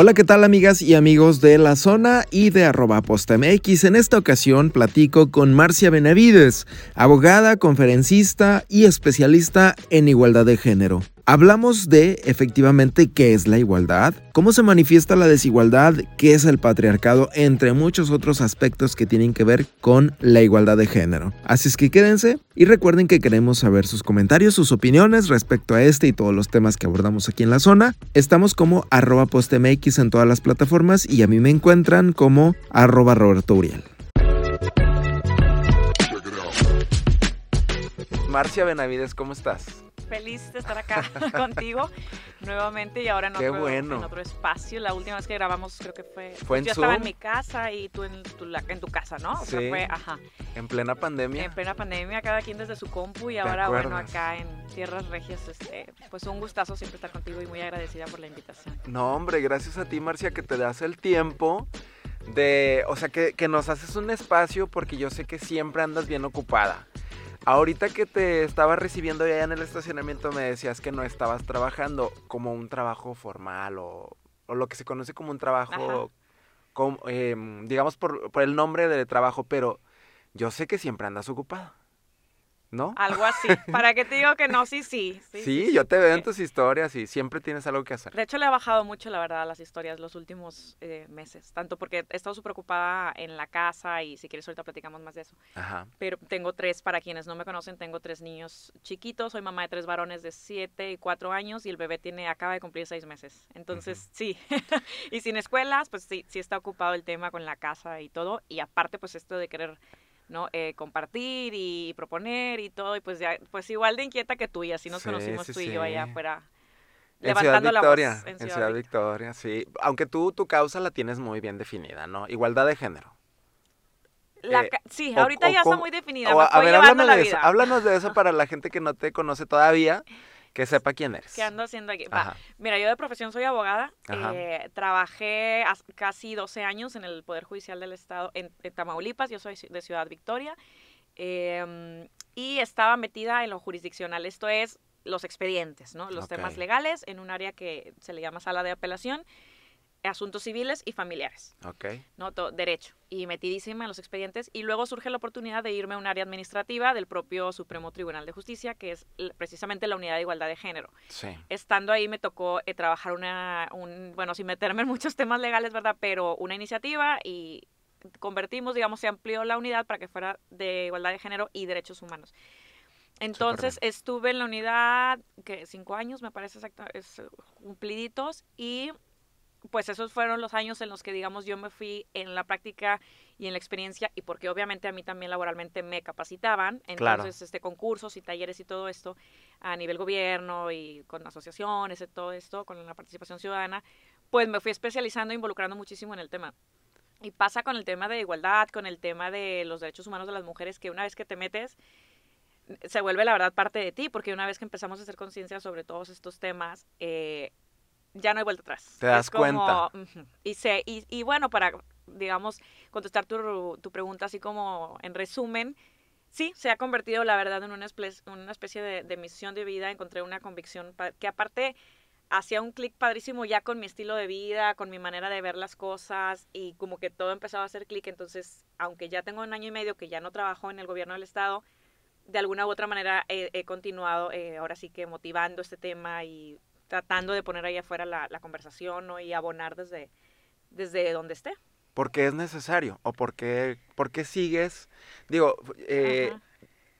Hola, ¿qué tal amigas y amigos de La Zona y de @PostaMX? En esta ocasión platico con Marcia Benavides, abogada, conferencista y especialista en igualdad de género. Hablamos de, efectivamente, qué es la igualdad, cómo se manifiesta la desigualdad, qué es el patriarcado, entre muchos otros aspectos que tienen que ver con la igualdad de género. Así es que quédense y recuerden que queremos saber sus comentarios, sus opiniones respecto a este y todos los temas que abordamos aquí en La Zona. Estamos como @PostaMX en todas las plataformas y a mí me encuentran como @Roberto Uriel. Marcia Benavides, ¿cómo estás? Feliz de estar acá contigo nuevamente y ahora en otro espacio. La última vez que grabamos creo que fue yo estaba en mi casa y tú en tu casa, ¿no? O sí, sea, en plena pandemia, cada quien desde su compu y ahora bueno, acá en Tierras Regias, pues un gustazo siempre estar contigo y muy agradecida por la invitación. No, hombre, gracias a ti, Marcia, que te das el tiempo de, o sea, que nos haces un espacio porque yo sé que siempre andas bien ocupada. Ahorita que te estaba recibiendo ya en el estacionamiento me decías que no estabas trabajando como un trabajo formal o lo que se conoce como un trabajo, como, digamos por el nombre de trabajo, pero yo sé que siempre andas ocupada, ¿no? Algo así. ¿Para qué te digo que no? Sí, yo te veo en tus historias y siempre tienes algo que hacer. De hecho, le he bajado mucho, la verdad, a las historias los últimos meses. Tanto porque he estado súper ocupada en la casa y si quieres ahorita platicamos más de eso. Ajá. Pero tengo tres, para quienes no me conocen, tengo tres niños chiquitos. Soy mamá de tres varones de 7 y 4 años y el bebé acaba de cumplir 6 meses. Entonces, sí. Y sin escuelas, pues sí está ocupado el tema con la casa y todo. Y aparte, pues esto de querer... ¿no? Compartir y proponer y todo, y pues igual de inquieta que tú, y así nos conocimos tú y yo allá afuera, levantando la voz. En Ciudad Victoria, sí. Aunque tu causa la tienes muy bien definida, ¿no? Igualdad de género. Sí, ahorita ya está muy definida. Háblanos de eso para la gente que no te conoce todavía, que sepa quién eres. ¿Qué ando haciendo aquí? Mira, yo de profesión soy abogada. Trabajé casi 12 años en el Poder Judicial del Estado en Tamaulipas. Yo soy de Ciudad Victoria. Y estaba metida en lo jurisdiccional. Esto es los expedientes, ¿no? Los temas legales en un área que se le llama sala de apelación. Asuntos civiles y familiares. ¿No? Derecho. Y metidísima en los expedientes. Y luego surge la oportunidad de irme a un área administrativa del propio Supremo Tribunal de Justicia, que es precisamente la Unidad de Igualdad de Género. Sí. Estando ahí me tocó trabajar sin meterme en muchos temas legales, ¿verdad? Pero una iniciativa y convertimos, digamos, se amplió la unidad para que fuera de Igualdad de Género y Derechos Humanos. Entonces estuve en la unidad, 5 años me parece exacto, cumpliditos, y... pues esos fueron los años en los que, digamos, yo me fui en la práctica y en la experiencia, y porque obviamente a mí también laboralmente me capacitaban, entonces concursos y talleres y todo esto a nivel gobierno y con asociaciones y todo esto, con la participación ciudadana, pues me fui especializando e involucrando muchísimo en el tema. Y pasa con el tema de igualdad, con el tema de los derechos humanos de las mujeres, que una vez que te metes... se vuelve la verdad parte de ti, porque una vez que empezamos a hacer conciencia sobre todos estos temas... ya no hay vuelta atrás. Te das cuenta. Y bueno, para, digamos, contestar tu pregunta así como en resumen, sí, se ha convertido la verdad en una especie de misión de vida. Encontré una convicción que aparte hacía un clic padrísimo ya con mi estilo de vida, con mi manera de ver las cosas, y como que todo empezaba a hacer clic. Entonces, aunque ya tengo un año y medio que ya no trabajo en el gobierno del estado, de alguna u otra manera he continuado ahora sí que motivando este tema y tratando de poner ahí afuera la conversación, ¿no? Y abonar desde donde esté. Porque es necesario, o porque sigues, digo,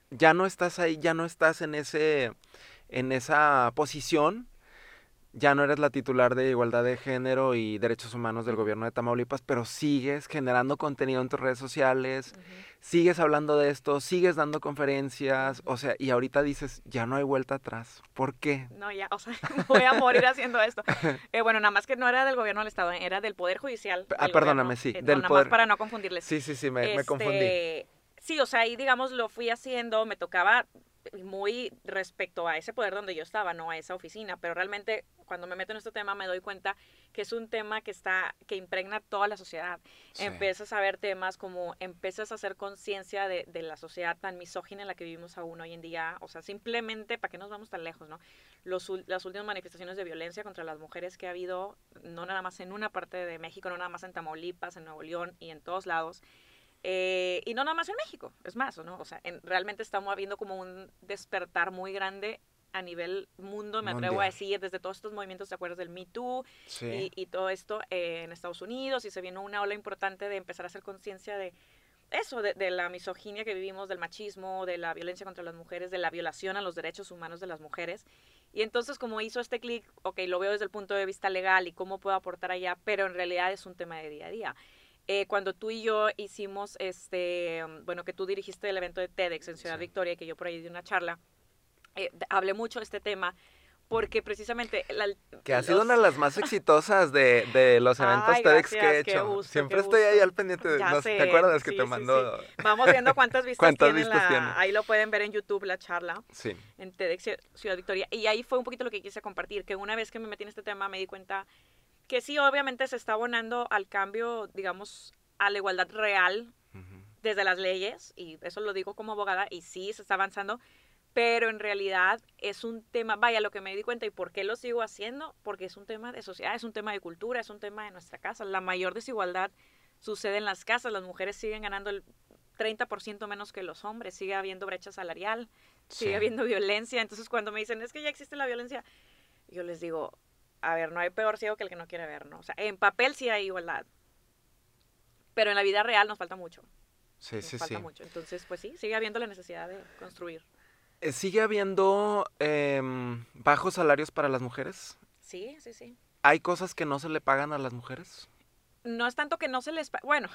ya no estás ahí, ya no estás en esa posición, ya no eres la titular de Igualdad de Género y Derechos Humanos del gobierno de Tamaulipas, pero sigues generando contenido en tus redes sociales, sigues hablando de esto, sigues dando conferencias, o sea, y ahorita dices, ya no hay vuelta atrás. ¿Por qué? No, ya, o sea, voy a morir haciendo esto. Bueno, nada más que no era del gobierno del Estado, era del Poder Judicial. Perdóname, sí, del Poder. Nada más para no confundirles. Sí, me confundí. Sí, o sea, ahí, digamos, lo fui haciendo, me tocaba... muy respecto a ese poder donde yo estaba, no a esa oficina, pero realmente cuando me meto en este tema me doy cuenta que es un tema que impregna toda la sociedad. Sí. Empiezas a ver temas como, empiezas a hacer conciencia de la sociedad tan misógina en la que vivimos aún hoy en día, o sea, simplemente, ¿para qué nos vamos tan lejos, no? Las últimas manifestaciones de violencia contra las mujeres que ha habido, no nada más en una parte de México, no nada más en Tamaulipas, en Nuevo León y en todos lados, y no nada más en México, es más, ¿no? O sea, realmente estamos viendo como un despertar muy grande a nivel mundo, me atrevo a decir, desde todos estos movimientos, ¿te acuerdas del Me Too? Sí. Y todo esto en Estados Unidos, y se vino una ola importante de empezar a hacer conciencia de eso, de la misoginia que vivimos, del machismo, de la violencia contra las mujeres, de la violación a los derechos humanos de las mujeres. Y entonces, como hizo este clic, ok, lo veo desde el punto de vista legal y cómo puedo aportar allá, pero en realidad es un tema de día a día. Cuando tú y yo hicimos, bueno, que tú dirigiste el evento de TEDx en Ciudad Victoria, que yo por ahí di una charla, hablé mucho de este tema, porque precisamente... Que ha sido una de las más exitosas de los eventos TEDx que he hecho. Gusto, siempre estoy ahí al pendiente, ¿te acuerdas que te mandó? Sí. Vamos viendo cuántas vistas tiene. Ahí lo pueden ver en YouTube, la charla, en TEDx Ciudad Victoria. Y ahí fue un poquito lo que quise compartir, que una vez que me metí en este tema me di cuenta... que sí, obviamente se está abonando al cambio, digamos, a la igualdad real desde las leyes, y eso lo digo como abogada, y sí, se está avanzando, pero en realidad es un tema, vaya, lo que me di cuenta y por qué lo sigo haciendo, porque es un tema de sociedad, es un tema de cultura, es un tema de nuestra casa. La mayor desigualdad sucede en las casas, las mujeres siguen ganando el 30% menos que los hombres, sigue habiendo brecha salarial, sigue habiendo violencia. Entonces cuando me dicen, es que ya existe la violencia, yo les digo... A ver, no hay peor ciego que el que no quiere ver, ¿no? O sea, en papel sí hay igualdad, pero en la vida real nos falta mucho. Nos falta mucho. Entonces, pues sí, sigue habiendo la necesidad de construir. ¿Sigue habiendo bajos salarios para las mujeres? Sí, sí, sí. ¿Hay cosas que no se le pagan a las mujeres? No es tanto que no se les pague, bueno,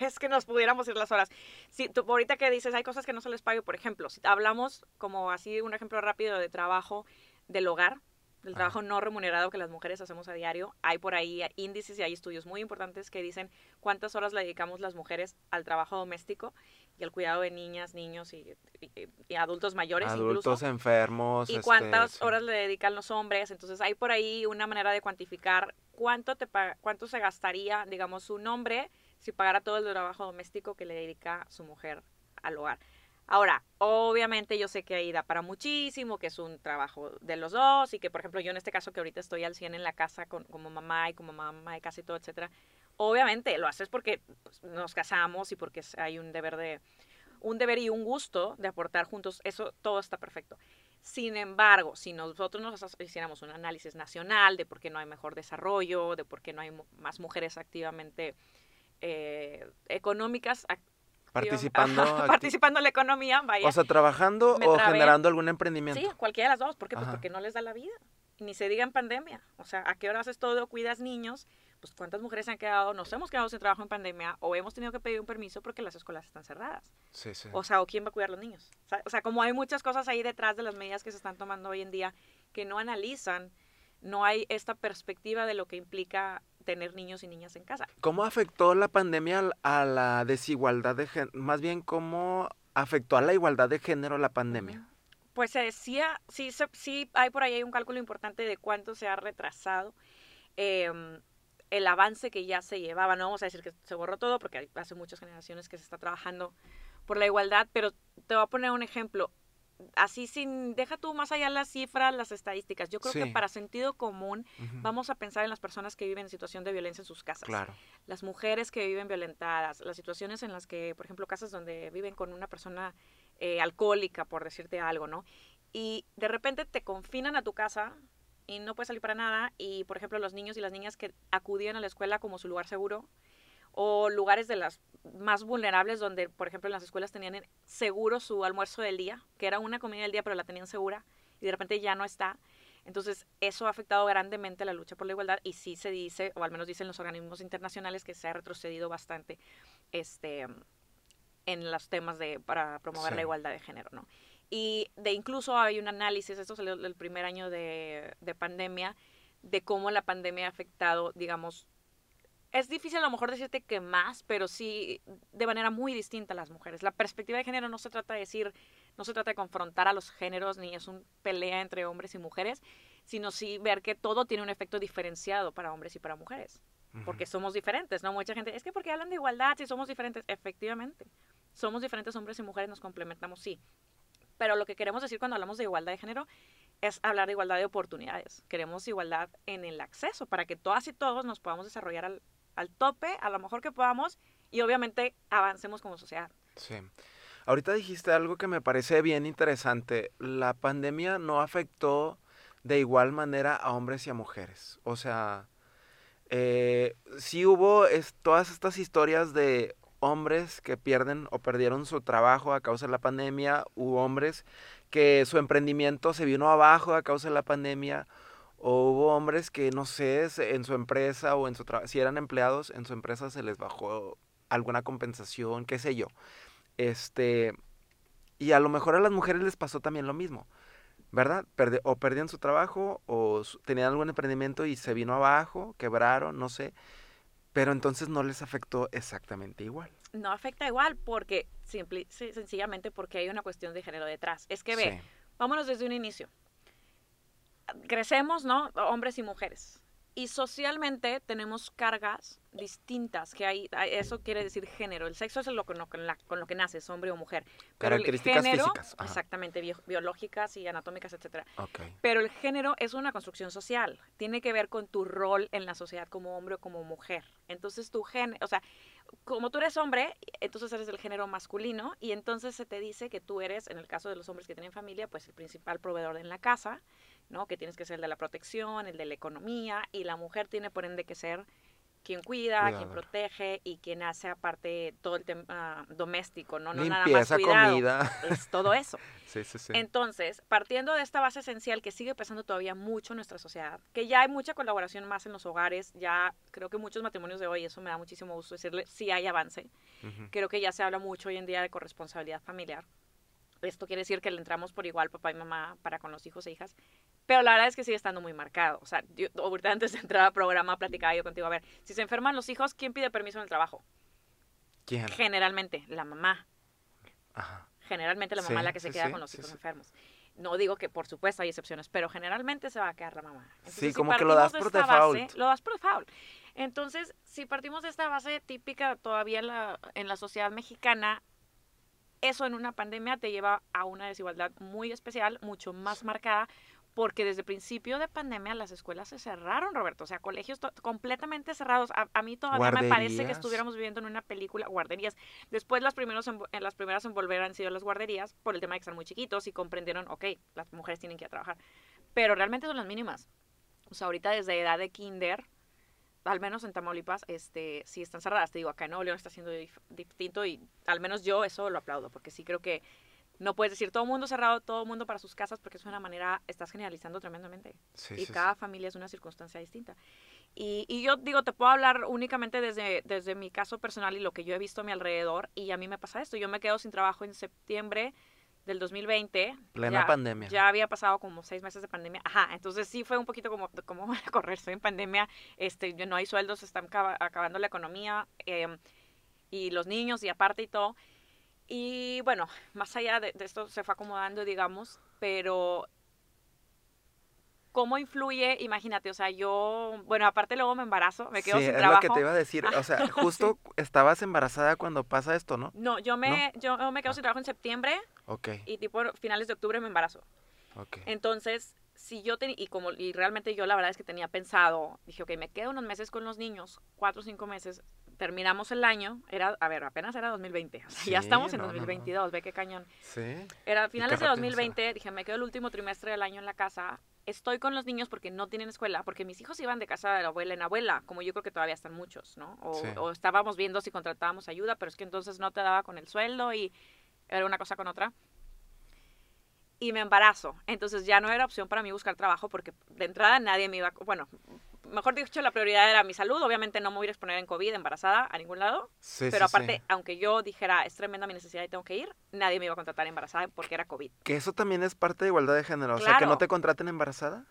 es que nos pudiéramos ir las horas. Si tú, ahorita que dices, hay cosas que no se les pague, por ejemplo, si hablamos como así un ejemplo rápido de trabajo del hogar, del trabajo no remunerado que las mujeres hacemos a diario. Hay por ahí índices y hay estudios muy importantes que dicen cuántas horas le dedicamos las mujeres al trabajo doméstico y al cuidado de niñas, niños y adultos mayores. Adultos incluso, enfermos. Y cuántas horas le dedican los hombres. Entonces hay por ahí una manera de cuantificar cuánto se gastaría, digamos, un hombre si pagara todo el trabajo doméstico que le dedica su mujer al hogar. Ahora, obviamente yo sé que ahí da para muchísimo, que es un trabajo de los dos y que, por ejemplo, yo en este caso que ahorita estoy al 100 en la casa como mamá y como mamá de casa y todo, etcétera, obviamente lo haces porque pues, nos casamos y porque hay un deber y un gusto de aportar juntos, eso todo está perfecto. Sin embargo, si nosotros nos hiciéramos un análisis nacional de por qué no hay mejor desarrollo, de por qué no hay más mujeres activamente económicas, participando en la economía, vaya. O sea, trabajando o generando algún emprendimiento. Sí, cualquiera de las dos. ¿Por qué? Pues porque no les da la vida. Ni se diga en pandemia. O sea, ¿a qué hora haces todo? ¿Cuidas niños? Pues cuántas mujeres nos hemos quedado sin trabajo en pandemia o hemos tenido que pedir un permiso porque las escuelas están cerradas. Sí, sí. O sea, ¿o quién va a cuidar a los niños? O sea, como hay muchas cosas ahí detrás de las medidas que se están tomando hoy en día que no analizan, no hay esta perspectiva de lo que implica tener niños y niñas en casa. ¿Cómo afectó la pandemia a la desigualdad de género? Más bien, ¿cómo afectó a la igualdad de género la pandemia? Pues se decía, sí hay por ahí un cálculo importante de cuánto se ha retrasado el avance que ya se llevaba. No vamos a decir que se borró todo, porque hace muchas generaciones que se está trabajando por la igualdad, pero te voy a poner un ejemplo. Así sin, deja tú más allá las cifras, las estadísticas. Yo creo que para sentido común vamos a pensar en las personas que viven en situación de violencia en sus casas. Claro. Las mujeres que viven violentadas, las situaciones en las que, por ejemplo, casas donde viven con una persona alcohólica, por decirte algo, ¿no? Y de repente te confinan a tu casa y no puedes salir para nada. Y, por ejemplo, los niños y las niñas que acudían a la escuela como su lugar seguro, o lugares de las más vulnerables donde, por ejemplo, en las escuelas tenían seguro su almuerzo del día, que era una comida del día, pero la tenían segura, y de repente ya no está. Entonces, eso ha afectado grandemente la lucha por la igualdad, y sí se dice, o al menos dicen los organismos internacionales, que se ha retrocedido bastante en los temas para promover la igualdad de género, ¿no? Y incluso hay un análisis, esto salió del primer año de pandemia, de cómo la pandemia ha afectado, digamos, Es difícil a lo mejor decirte que más, pero sí de manera muy distinta a las mujeres. La perspectiva de género no se trata de decir, no se trata de confrontar a los géneros, ni es una pelea entre hombres y mujeres, sino sí ver que todo tiene un efecto diferenciado para hombres y para mujeres. Porque somos diferentes, ¿no? Mucha gente, es que porque hablan de igualdad, si somos diferentes. Efectivamente, somos diferentes hombres y mujeres, nos complementamos, sí. Pero lo que queremos decir cuando hablamos de igualdad de género es hablar de igualdad de oportunidades. Queremos igualdad en el acceso para que todas y todos nos podamos desarrollar al tope, a lo mejor que podamos, y obviamente avancemos como sociedad. Sí. Ahorita dijiste algo que me parece bien interesante. La pandemia no afectó de igual manera a hombres y a mujeres. O sea, sí hubo todas estas historias de hombres que pierden o perdieron su trabajo a causa de la pandemia, hubo hombres que su emprendimiento se vino abajo a causa de la pandemia, o hubo hombres que, no sé, en su empresa o en su trabajo, si eran empleados, en su empresa se les bajó alguna compensación, qué sé yo. Y a lo mejor a las mujeres les pasó también lo mismo, ¿verdad? O perdían su trabajo, o tenían algún emprendimiento y se vino abajo, quebraron, no sé. Pero entonces no les afectó exactamente igual. No afecta igual porque, sencillamente porque hay una cuestión de género detrás. Es que ve, sí, vámonos desde un inicio. Crecemos, ¿no? Hombres y mujeres. Y socialmente tenemos cargas distintas, que eso quiere decir género. El sexo es con lo que naces, hombre o mujer. Pero características el género, físicas. Ajá. Exactamente, biológicas y anatómicas, etc. Okay. Pero el género es una construcción social. Tiene que ver con tu rol en la sociedad como hombre o como mujer. Entonces tu género, o sea, como tú eres hombre, entonces eres del género masculino y entonces se te dice que tú eres, en el caso de los hombres que tienen familia, pues el principal proveedor en la casa, ¿no? Que tienes que ser el de la protección, el de la economía, y la mujer tiene por ende que ser quien cuida, quien protege y quien hace aparte todo el tema doméstico, ¿no? No nada más cuidado, comida. Es todo eso. Sí. Entonces, partiendo de esta base esencial que sigue pesando todavía mucho en nuestra sociedad, que ya hay mucha colaboración más en los hogares, ya creo que muchos matrimonios de hoy, eso me da muchísimo gusto decirle, sí hay avance. Uh-huh. Creo que ya se habla mucho hoy en día de corresponsabilidad familiar. Esto quiere decir que le entramos por igual papá y mamá para con los hijos e hijas. Pero la verdad es que sigue estando muy marcado. O sea, yo ahorita antes de entrar al programa platicaba yo contigo, a ver, si se enferman los hijos, ¿quién pide permiso en el trabajo? ¿Quién? Generalmente, la mamá. Ajá. Generalmente la mamá es la que se queda con los hijos enfermos. No digo que, por supuesto, hay excepciones, pero generalmente se va a quedar la mamá. Entonces, sí, si como que lo das por default. Lo das por default. Entonces, si partimos de esta base típica todavía en la sociedad mexicana, eso en una pandemia te lleva a una desigualdad muy especial, mucho más marcada, porque desde principio de pandemia las escuelas se cerraron, Roberto. O sea, colegios completamente cerrados. A mí todavía me parece que estuviéramos viviendo en una película, guarderías. Después las primeras en volver han sido las guarderías, por el tema de que están muy chiquitos y comprendieron, ok, las mujeres tienen que ir a trabajar. Pero realmente son las mínimas. O sea, ahorita desde edad de kinder, al menos en Tamaulipas, sí están cerradas. Te digo, acá en Nuevo León está siendo distinto y al menos yo eso lo aplaudo, porque sí creo que no puedes decir todo mundo cerrado, todo mundo para sus casas, porque es una manera, estás generalizando tremendamente. Y cada familia es una circunstancia distinta. Y yo digo, te puedo hablar únicamente desde mi caso personal y lo que yo he visto a mi alrededor, y a mí me pasa esto. Yo me quedo sin trabajo en septiembre del 2020. Plena pandemia. Ya había pasado como 6 meses de pandemia. Ajá, entonces sí fue un poquito como van a correr, estoy en pandemia, no hay sueldos, se está acabando la economía, y los niños, y aparte y todo. Y bueno, más allá de esto se fue acomodando, digamos, pero ¿cómo influye? Imagínate, o sea, aparte luego me embarazo, me quedo sin trabajo. Sí, es lo que te iba a decir, o sea, justo estabas embarazada cuando pasa esto, ¿no? No, yo me quedo sin trabajo en septiembre. Okay. Y tipo finales de octubre me embarazo. Okay. Entonces, si yo tenía, y realmente yo la verdad es que tenía pensado, dije, ok, me quedo unos meses con los niños, 4 o 5 meses, terminamos el año, apenas era 2020, o sea, ya estamos en 2022, ve qué cañón. Sí. Era finales de 2020, dije, me quedo el último trimestre del año en la casa, estoy con los niños porque no tienen escuela, porque mis hijos iban de casa de la abuela en abuela, como yo creo que todavía están muchos, ¿no? O estábamos viendo si contratábamos ayuda, pero es que entonces no te daba con el sueldo y era una cosa con otra. Y me embarazo, entonces ya no era opción para mí buscar trabajo porque de entrada nadie me iba, mejor dicho, la prioridad era mi salud. Obviamente no me voy a exponer en COVID, embarazada, a ningún lado. Sí, pero aparte, aunque yo dijera, es tremenda mi necesidad y tengo que ir, nadie me iba a contratar embarazada porque era COVID. Que eso también es parte de igualdad de género. Claro. O sea, que no te contraten embarazada.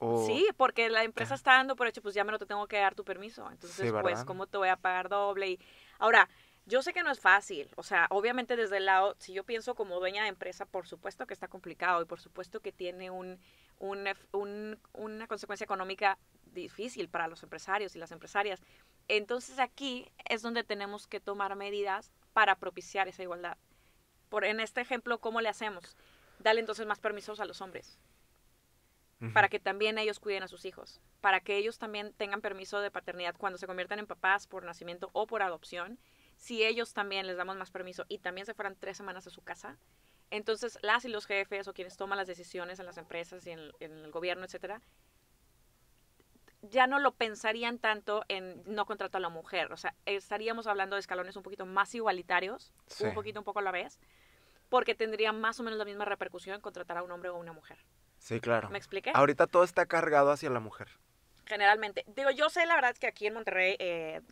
O... Sí, porque la empresa está dando por hecho, pues ya me lo tengo que dar tu permiso. Entonces, sí, pues, ¿cómo te voy a pagar doble? Y ahora, yo sé que no es fácil. O sea, obviamente desde el lado, si yo pienso como dueña de empresa, por supuesto que está complicado y por supuesto que tiene una consecuencia económica difícil para los empresarios y las empresarias. Entonces, aquí es donde tenemos que tomar medidas para propiciar esa igualdad. En este ejemplo, ¿cómo le hacemos? Dale entonces más permisos a los hombres, para que también ellos cuiden a sus hijos, para que ellos también tengan permiso de paternidad cuando se conviertan en papás por nacimiento o por adopción. Si ellos también les damos más permiso y también se fueran 3 semanas a su casa, entonces las y los jefes o quienes toman las decisiones en las empresas y en el gobierno, etcétera, ya no lo pensarían tanto en no contrato a la mujer. O sea, estaríamos hablando de escalones un poquito más igualitarios, sí, un poco a la vez, porque tendría más o menos la misma repercusión en contratar a un hombre o a una mujer. Sí, claro. ¿Me expliqué? Ahorita todo está cargado hacia la mujer. Generalmente. Digo, yo sé la verdad que aquí en Monterrey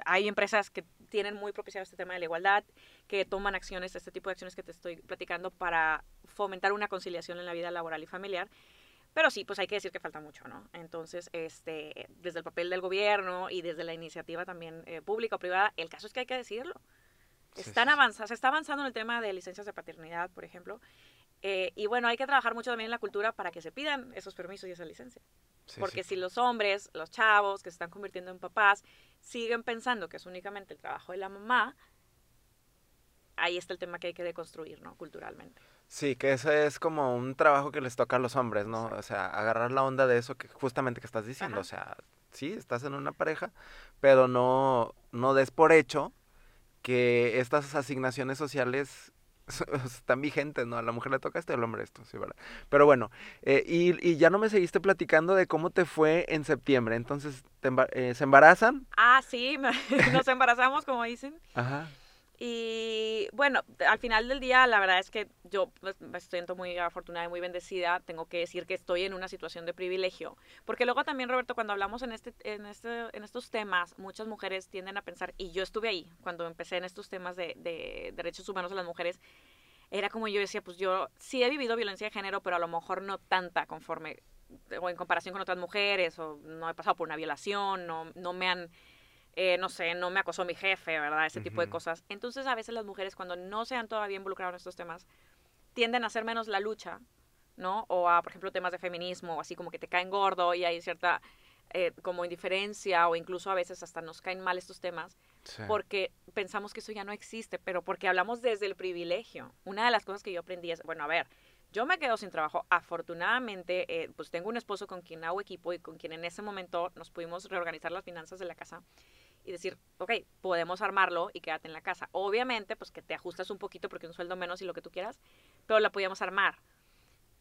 hay empresas que tienen muy propiciado este tema de la igualdad, que toman acciones, este tipo de acciones que te estoy platicando para fomentar una conciliación en la vida laboral y familiar. Pero sí, pues hay que decir que falta mucho, ¿no? Entonces, desde el papel del gobierno y desde la iniciativa también pública o privada, el caso es que hay que decirlo. Se está avanzando en el tema de licencias de paternidad, por ejemplo. Y bueno, hay que trabajar mucho también en la cultura para que se pidan esos permisos y esa licencia. Sí, porque si los hombres, los chavos que se están convirtiendo en papás, siguen pensando que es únicamente el trabajo de la mamá, ahí está el tema que hay que deconstruir, ¿no? Culturalmente. Sí, que eso es como un trabajo que les toca a los hombres, ¿no? Sí. O sea, agarrar la onda de eso que justamente que estás diciendo. Ajá. O sea, sí, estás en una pareja, pero no des por hecho que estas asignaciones sociales están vigentes, ¿no? A la mujer le toca esto y al hombre esto, sí, ¿verdad? Pero bueno, y ya no me seguiste platicando de cómo te fue en septiembre. Entonces, ¿se embarazan? Ah, sí, nos embarazamos, como dicen. Ajá. Y bueno, al final del día, la verdad es que yo me siento muy afortunada y muy bendecida. Tengo que decir que estoy en una situación de privilegio. Porque luego también, Roberto, cuando hablamos en estos temas, muchas mujeres tienden a pensar, y yo estuve ahí cuando empecé en estos temas de derechos humanos de las mujeres, era como yo decía, pues yo sí he vivido violencia de género, pero a lo mejor no tanta conforme, o en comparación con otras mujeres, o no he pasado por una violación, no me han... no me acosó mi jefe, ¿verdad? Ese tipo de cosas. Entonces, a veces las mujeres, cuando no se han todavía involucrado en estos temas, tienden a hacer menos la lucha, ¿no? O a, por ejemplo, temas de feminismo, o así como que te caen gordo y hay cierta como indiferencia, o incluso a veces hasta nos caen mal estos temas, sí, porque pensamos que eso ya no existe, pero porque hablamos desde el privilegio. Una de las cosas que yo aprendí es, bueno, a ver, yo me quedo sin trabajo. Afortunadamente, pues tengo un esposo con quien hago equipo y con quien en ese momento nos pudimos reorganizar las finanzas de la casa. Y decir, ok, podemos armarlo y quédate en la casa. Obviamente, pues que te ajustas un poquito porque un sueldo menos y lo que tú quieras, pero la podíamos armar.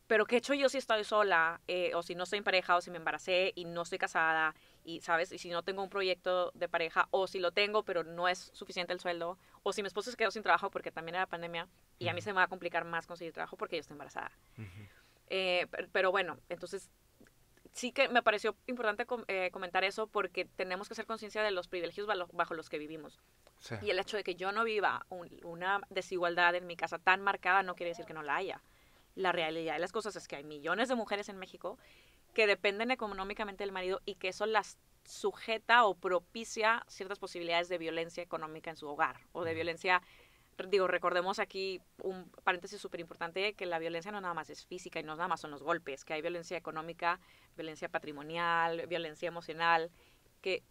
Pero ¿qué he hecho yo si estoy sola? O si no estoy en pareja, o si me embaracé y no estoy casada, y ¿sabes? Y si no tengo un proyecto de pareja, o si lo tengo, pero no es suficiente el sueldo, o si mi esposo se quedó sin trabajo porque también era pandemia, y a mí se me va a complicar más conseguir trabajo porque yo estoy embarazada. Pero bueno, entonces... Sí que me pareció importante comentar eso porque tenemos que hacer conciencia de los privilegios bajo los que vivimos. Sí. Y el hecho de que yo no viva una desigualdad en mi casa tan marcada no quiere decir que no la haya. La realidad de las cosas es que hay millones de mujeres en México que dependen económicamente del marido y que eso las sujeta o propicia ciertas posibilidades de violencia económica en su hogar o de violencia... Digo, recordemos aquí un paréntesis súper importante, que la violencia no nada más es física y no nada más son los golpes, que hay violencia económica, violencia patrimonial, violencia emocional, que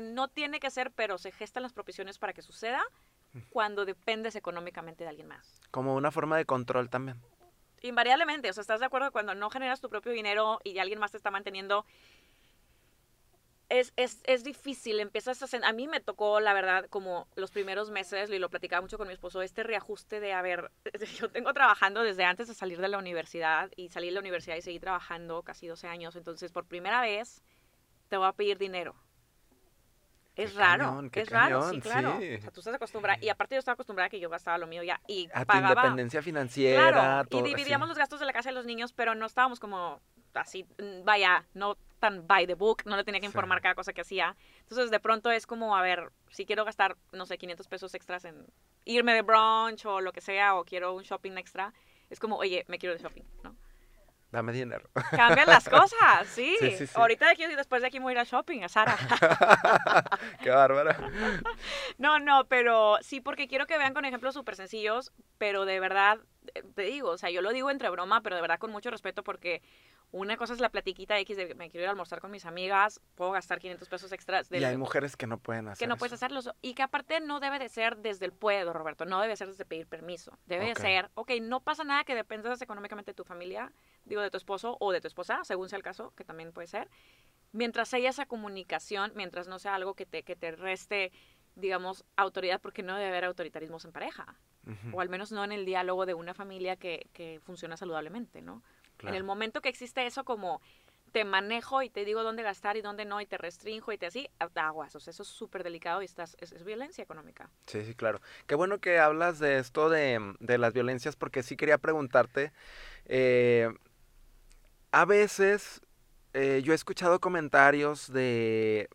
no tiene que ser, pero se gestan las propiciones para que suceda cuando dependes económicamente de alguien más. Como una forma de control también. Invariablemente, o sea, ¿estás de acuerdo? Cuando no generas tu propio dinero y alguien más te está manteniendo... Es difícil, empiezas a mí me tocó, la verdad, como los primeros meses, y lo platicaba mucho con mi esposo, este reajuste de, a ver, yo tengo trabajando desde antes de salir de la universidad, y salí de la universidad y seguí trabajando casi 12 años, entonces por primera vez te voy a pedir dinero. Es raro, es raro, sí, claro. Sí. O sea, tú estás acostumbrada, y aparte yo estaba acostumbrada a que yo gastaba lo mío ya, y a pagaba. A tu independencia financiera. Claro, todo, y dividíamos los gastos de la casa de los niños, pero no estábamos como así, vaya, no tan by the book, no le tenía que informar cada cosa que hacía. Entonces, de pronto es como, a ver, si quiero gastar, no sé, 500 pesos extras en irme de brunch o lo que sea, o quiero un shopping extra, es como, oye, me quiero de shopping, ¿no? dame dinero. Cambian las cosas, sí. Sí. Ahorita de aquí, después de aquí me voy a ir a shopping, a Sara. Qué bárbara. No, pero sí, porque quiero que vean con ejemplos súper sencillos, pero de verdad, te digo, o sea, yo lo digo entre broma, pero de verdad con mucho respeto, porque una cosa es la platiquita X de me quiero ir a almorzar con mis amigas, puedo gastar 500 pesos extras. Y hay mujeres que no pueden hacerlo. Que no puedes hacerlo. Y que aparte no debe de ser desde el puedo, Roberto, no debe ser desde pedir permiso. Debe de ser, no pasa nada que dependas económicamente de tu familia, digo, de tu esposo o de tu esposa, según sea el caso, que también puede ser, mientras haya esa comunicación, mientras no sea algo que te reste, digamos, autoridad, porque no debe haber autoritarismos en pareja, uh-huh. o al menos no en el diálogo de una familia que funciona saludablemente, ¿no? Claro. En el momento que existe eso como te manejo y te digo dónde gastar y dónde no, y te restringo y te así, aguas, o sea, eso es súper delicado y es violencia económica. Sí, claro. Qué bueno que hablas de esto de las violencias, porque sí quería preguntarte, a veces yo he escuchado comentarios de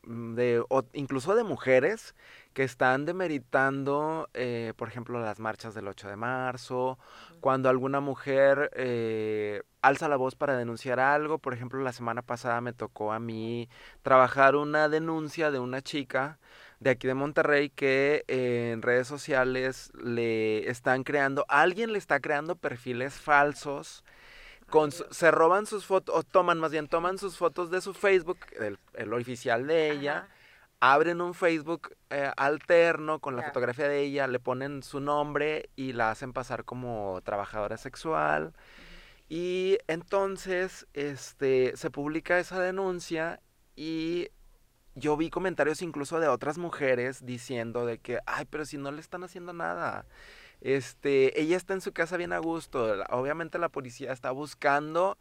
incluso de mujeres que están demeritando, por ejemplo, las marchas del 8 de marzo, cuando alguna mujer alza la voz para denunciar algo. Por ejemplo, la semana pasada me tocó a mí trabajar una denuncia de una chica de aquí de Monterrey que en redes sociales alguien le está creando perfiles falsos. Toman sus fotos de su Facebook, el oficial de ella. Ajá. Abren un Facebook alterno con la fotografía de ella, le ponen su nombre y la hacen pasar como trabajadora sexual. Uh-huh. Y entonces se publica esa denuncia y yo vi comentarios incluso de otras mujeres diciendo de que, ay, pero si no le están haciendo nada. Ella está en su casa bien a gusto, obviamente la policía está buscando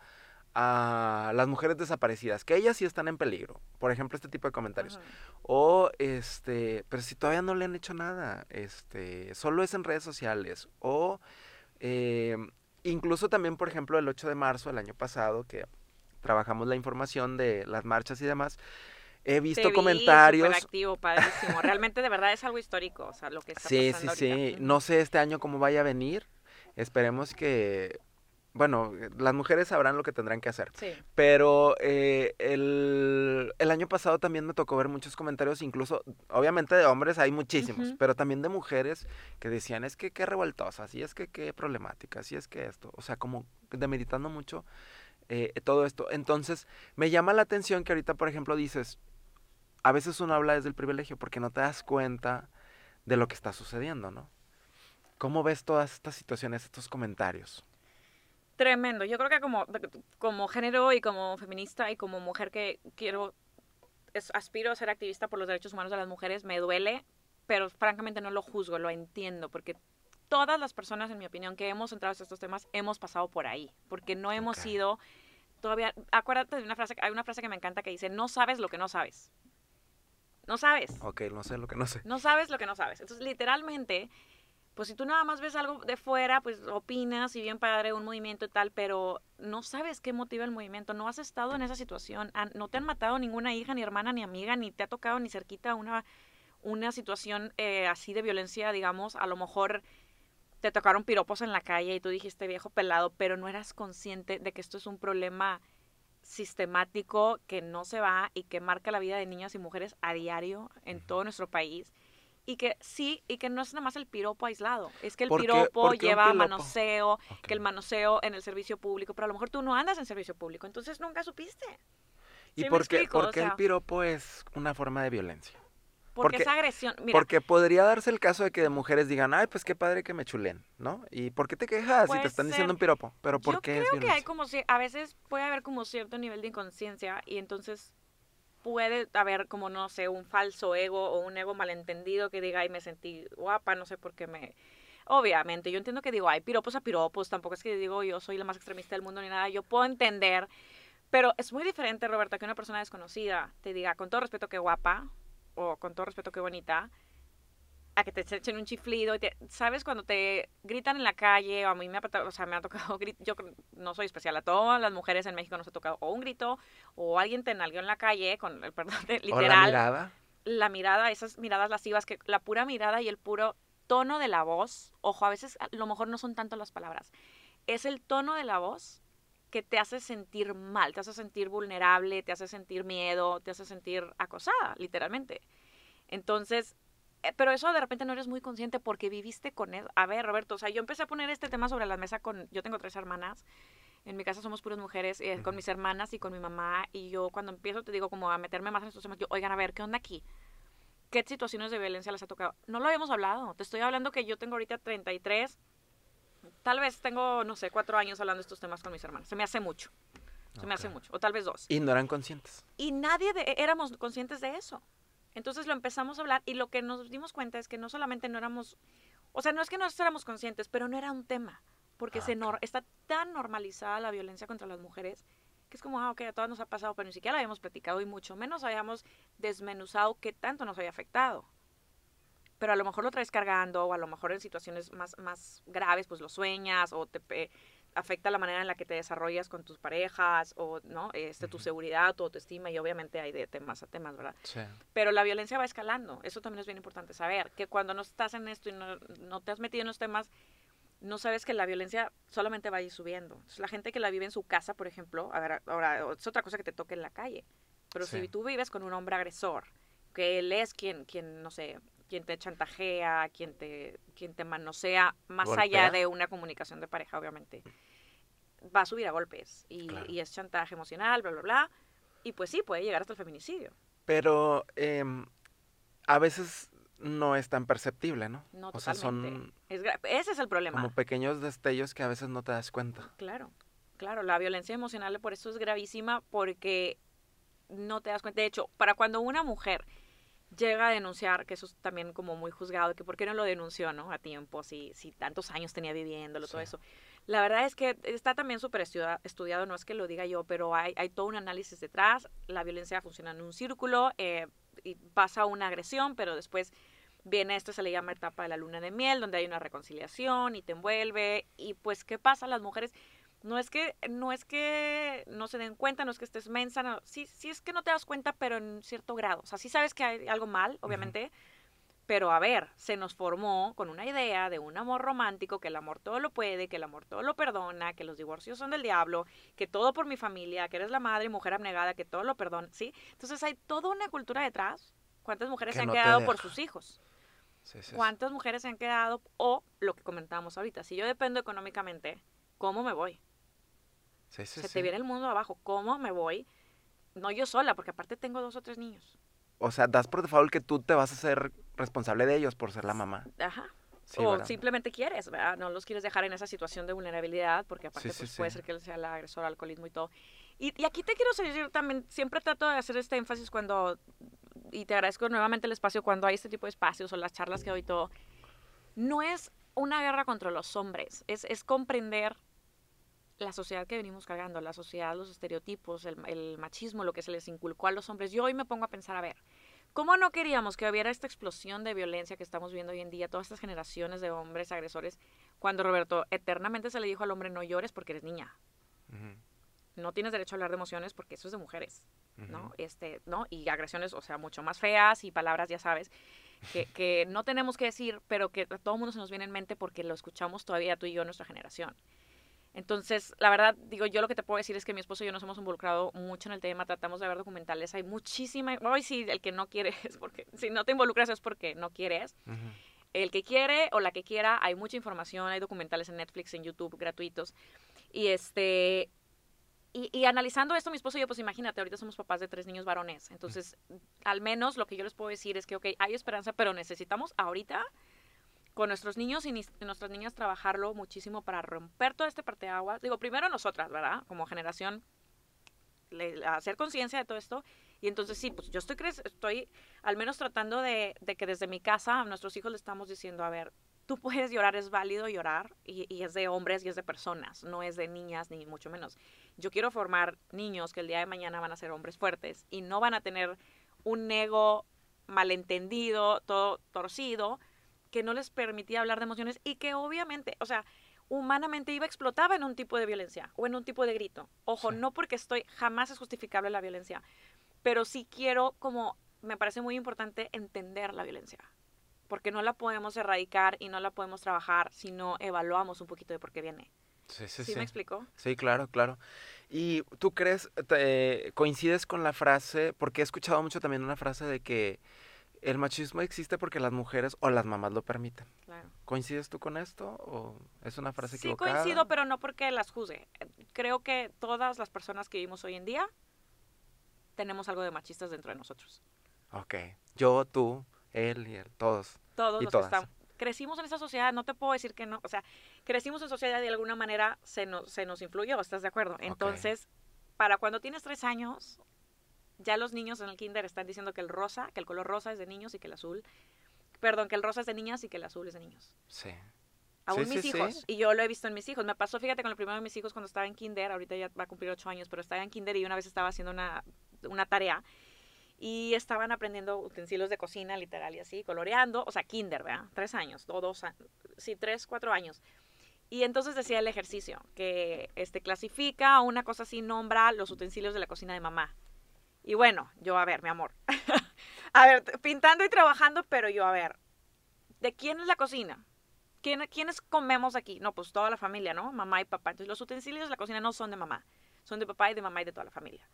a las mujeres desaparecidas, que ellas sí están en peligro, por ejemplo, este tipo de comentarios. Ajá. O, pero si todavía no le han hecho nada, solo es en redes sociales, o incluso también, por ejemplo, el 8 de marzo del año pasado, que trabajamos la información de las marchas y demás, he visto comentarios. Súper activo, padrísimo, realmente de verdad es algo histórico, o sea, lo que está pasando ahorita. No sé este año cómo vaya a venir, esperemos que... Bueno, las mujeres sabrán lo que tendrán que hacer, pero el año pasado también me tocó ver muchos comentarios, incluso, obviamente de hombres hay muchísimos, uh-huh. pero también de mujeres que decían, es que qué revoltosas, y es que qué problemáticas, y es que esto, o sea, como demeritando mucho todo esto. Entonces, me llama la atención que ahorita, por ejemplo, dices, a veces uno habla desde el privilegio porque no te das cuenta de lo que está sucediendo, ¿no? ¿Cómo ves todas estas situaciones, estos comentarios? Tremendo. Yo creo que como género y como feminista y como mujer que aspiro a ser activista por los derechos humanos de las mujeres, me duele, pero francamente no lo juzgo, lo entiendo, porque todas las personas, en mi opinión, que hemos entrado en estos temas, hemos pasado por ahí, porque no hemos sido todavía... Acuérdate de una frase, hay una frase que me encanta que dice, no sabes lo que no sabes. No sabes. No sé lo que no sé. No sabes lo que no sabes. Entonces, literalmente... Pues si tú nada más ves algo de fuera, pues opinas y bien padre un movimiento y tal, pero no sabes qué motiva el movimiento, no has estado en esa situación, no te han matado ninguna hija, ni hermana, ni amiga, ni te ha tocado ni cerquita una situación así de violencia, digamos, a lo mejor te tocaron piropos en la calle y tú dijiste viejo pelado, pero no eras consciente de que esto es un problema sistemático que no se va y que marca la vida de niñas y mujeres a diario en todo nuestro país. Y que no es nada más el piropo aislado, es que el piropo lleva manoseo, que el manoseo en el servicio público, pero a lo mejor tú no andas en servicio público, entonces nunca supiste. ¿Y por qué el piropo es una forma de violencia? Porque es agresión. Mira, porque podría darse el caso de que mujeres digan, ay, pues qué padre que me chulen, ¿no? ¿Y por qué te quejas si te están diciendo un piropo? Pero ¿por qué es violencia? Yo creo que hay a veces puede haber como cierto nivel de inconsciencia y entonces... Puede haber como, no sé, un falso ego o un ego malentendido que diga, ay, me sentí guapa, no sé por qué me... Obviamente, yo entiendo que digo, ay, piropos a piropos, tampoco es que digo yo soy la más extremista del mundo ni nada, yo puedo entender, pero es muy diferente, Roberta, que una persona desconocida te diga, con todo respeto, qué guapa, o con todo respeto, qué bonita, a que te echen un chiflido, y ¿sabes? Cuando te gritan en la calle, o a mí me ha tocado, yo no soy especial, a todas las mujeres en México nos ha tocado o un grito, o alguien te nalgueó en la calle, con el perdón, literal. ¿O la mirada? La mirada, esas miradas lascivas, que la pura mirada y el puro tono de la voz, ojo, a veces a lo mejor no son tanto las palabras, es el tono de la voz que te hace sentir mal, te hace sentir vulnerable, te hace sentir miedo, te hace sentir acosada, literalmente. Entonces, pero eso de repente no eres muy consciente porque viviste con eso. A ver, Roberto, o sea, yo empecé a poner este tema sobre la mesa con, yo tengo 3 hermanas, en mi casa somos puras mujeres, con mis hermanas y con mi mamá, y yo cuando empiezo te digo como a meterme más en estos temas, yo, oigan, a ver, ¿qué onda aquí? ¿Qué situaciones de violencia les ha tocado? No lo habíamos hablado, te estoy hablando que yo tengo ahorita 33, tal vez tengo, no sé, 4 años hablando de estos temas con mis hermanas, se me hace mucho, o tal vez 2. Y no eran conscientes. Y nadie éramos conscientes de eso. Entonces lo empezamos a hablar y lo que nos dimos cuenta es que no solamente no éramos, o sea, no es que no éramos conscientes, pero no era un tema, porque está tan normalizada la violencia contra las mujeres que es como, ah, ok, a todas nos ha pasado, pero ni siquiera la habíamos platicado y mucho menos habíamos desmenuzado qué tanto nos había afectado. Pero a lo mejor lo traes cargando o a lo mejor en situaciones más graves, pues lo sueñas o te afecta la manera en la que te desarrollas con tus parejas o no, tu seguridad, tu autoestima, y obviamente hay de temas a temas, ¿verdad? Sí. Pero la violencia va escalando. Eso también es bien importante saber, que cuando no estás en esto y no te has metido en los temas, no sabes que la violencia solamente va a ir subiendo. Entonces, la gente que la vive en su casa, por ejemplo, a ver, ahora es otra cosa que te toque en la calle, pero sí. Si tú vives con un hombre agresor, que él es quien no sé, quien te chantajea, quien te manosea, más ¿golpea? Allá de una comunicación de pareja, obviamente, va a subir a golpes. Y, claro. Y es chantaje emocional, bla, bla, bla. Y pues sí, puede llegar hasta el feminicidio. Pero a veces no es tan perceptible, ¿no? No, o totalmente. Sea, son ese es el problema. Como pequeños destellos que a veces no te das cuenta. Claro. La violencia emocional por eso es gravísima porque no te das cuenta. De hecho, para cuando una mujer llega a denunciar, que eso es también como muy juzgado, que por qué no lo denunció, ¿no? A tiempo, si tantos años tenía viviéndolo, sí. Todo eso. La verdad es que está también súper estudiado, no es que lo diga yo, pero hay todo un análisis detrás. La violencia funciona en un círculo, y pasa una agresión, pero después viene esto, se le llama etapa de la luna de miel, donde hay una reconciliación y te envuelve. Y pues, ¿qué pasa? Las mujeres no es que no se den cuenta, no es que estés mensa, no. Sí es que no te das cuenta, pero en cierto grado. O sea, sí sabes que hay algo mal, obviamente, pero a ver, se nos formó con una idea de un amor romántico, que el amor todo lo puede, que el amor todo lo perdona, que los divorcios son del diablo, que todo por mi familia, que eres la madre, mujer abnegada, que todo lo perdona, ¿sí? Entonces hay toda una cultura detrás. ¿Cuántas mujeres se han quedado por sus hijos? Sí. ¿Cuántas mujeres se han quedado? O lo que comentábamos ahorita, si yo dependo económicamente, ¿cómo me voy? Sí, se te viene el mundo abajo. ¿Cómo me voy? No yo sola, porque aparte tengo 2 o 3 niños. O sea, das por default que tú te vas a ser responsable de ellos por ser la mamá. Ajá. Sí, o ¿verdad? Simplemente quieres, ¿verdad? No los quieres dejar en esa situación de vulnerabilidad, porque aparte puede ser que él sea el agresor, alcoholismo y todo. Y aquí te quiero decir también, siempre trato de hacer este énfasis cuando, y te agradezco nuevamente el espacio, cuando hay este tipo de espacios o las charlas que doy todo, no es una guerra contra los hombres, es comprender la sociedad que venimos cargando, la sociedad, los estereotipos, el machismo, lo que se les inculcó a los hombres. Yo hoy me pongo a pensar, a ver, ¿cómo no queríamos que hubiera esta explosión de violencia que estamos viendo hoy en día, todas estas generaciones de hombres agresores, cuando, Roberto, eternamente se le dijo al hombre, no llores porque eres niña? Uh-huh. No tienes derecho a hablar de emociones porque eso es de mujeres, uh-huh. ¿no? ¿No? Y agresiones, o sea, mucho más feas y palabras, ya sabes, que no tenemos que decir, pero que a todo mundo se nos viene en mente porque lo escuchamos todavía tú y yo, nuestra generación. Entonces, la verdad, digo, yo lo que te puedo decir es que mi esposo y yo nos hemos involucrado mucho en el tema, tratamos de ver documentales, hay muchísima, hoy sí, el que no quiere es porque, si no te involucras es porque no quieres, uh-huh. El que quiere o la que quiera, hay mucha información, hay documentales en Netflix, en YouTube, gratuitos, y analizando esto, mi esposo y yo, pues imagínate, ahorita somos papás de 3 niños varones, entonces, al menos lo que yo les puedo decir es que, ok, hay esperanza, pero necesitamos ahorita, con nuestros niños y nuestras niñas trabajarlo muchísimo para romper todo este parteaguas. Digo, primero nosotras, ¿verdad? Como generación, hacer conciencia de todo esto. Y entonces sí, pues yo estoy al menos tratando de que desde mi casa a nuestros hijos le estamos diciendo, a ver, tú puedes llorar, es válido llorar, y es de hombres y es de personas, no es de niñas ni mucho menos. Yo quiero formar niños que el día de mañana van a ser hombres fuertes y no van a tener un ego malentendido, todo torcido, que no les permitía hablar de emociones y que obviamente, o sea, humanamente explotaba en un tipo de violencia o en un tipo de grito. Ojo, sí. No porque jamás es justificable la violencia, pero sí quiero, como me parece muy importante, entender la violencia, porque no la podemos erradicar y no la podemos trabajar si no evaluamos un poquito de por qué viene. Sí. ¿Me explicó? Sí, claro. ¿Y tú crees, coincides con la frase, porque he escuchado mucho también una frase de que el machismo existe porque las mujeres o las mamás lo permiten? Claro. ¿Coincides tú con esto o es una frase equivocada? Sí coincido, pero no porque las juzgue. Creo que todas las personas que vivimos hoy en día tenemos algo de machistas dentro de nosotros. Ok. Yo, tú, él y él, todos. Todos los que estamos. Crecimos en esa sociedad, no te puedo decir que no, o sea, crecimos en sociedad y de alguna manera se nos influyó, ¿estás de acuerdo? Entonces, okay, para cuando tienes 3 años, ya los niños en el kinder están diciendo que el rosa, que el color rosa es de niños y que el azul, perdón, que el rosa es de niñas y que el azul es de niños. Sí. Aún sí, mis hijos, sí. Y yo lo he visto en mis hijos, me pasó, fíjate, con el primero de mis hijos cuando estaba en kinder, ahorita ya va a cumplir 8 años, pero estaba en kinder y una vez estaba haciendo una tarea y estaban aprendiendo utensilios de cocina, literal, y así, coloreando, o sea, kinder, ¿verdad? 3 años, o 2 años, sí, 3, 4 años. Y entonces decía el ejercicio, que clasifica, o una cosa así, nombra los utensilios de la cocina de mamá. Y bueno, yo, a ver, mi amor, a ver, pintando y trabajando, pero yo, a ver, ¿de quién es la cocina? ¿Quiénes comemos aquí? No, pues toda la familia, ¿no? Mamá y papá. Entonces los utensilios de la cocina no son de mamá, son de papá y de mamá y de toda la familia.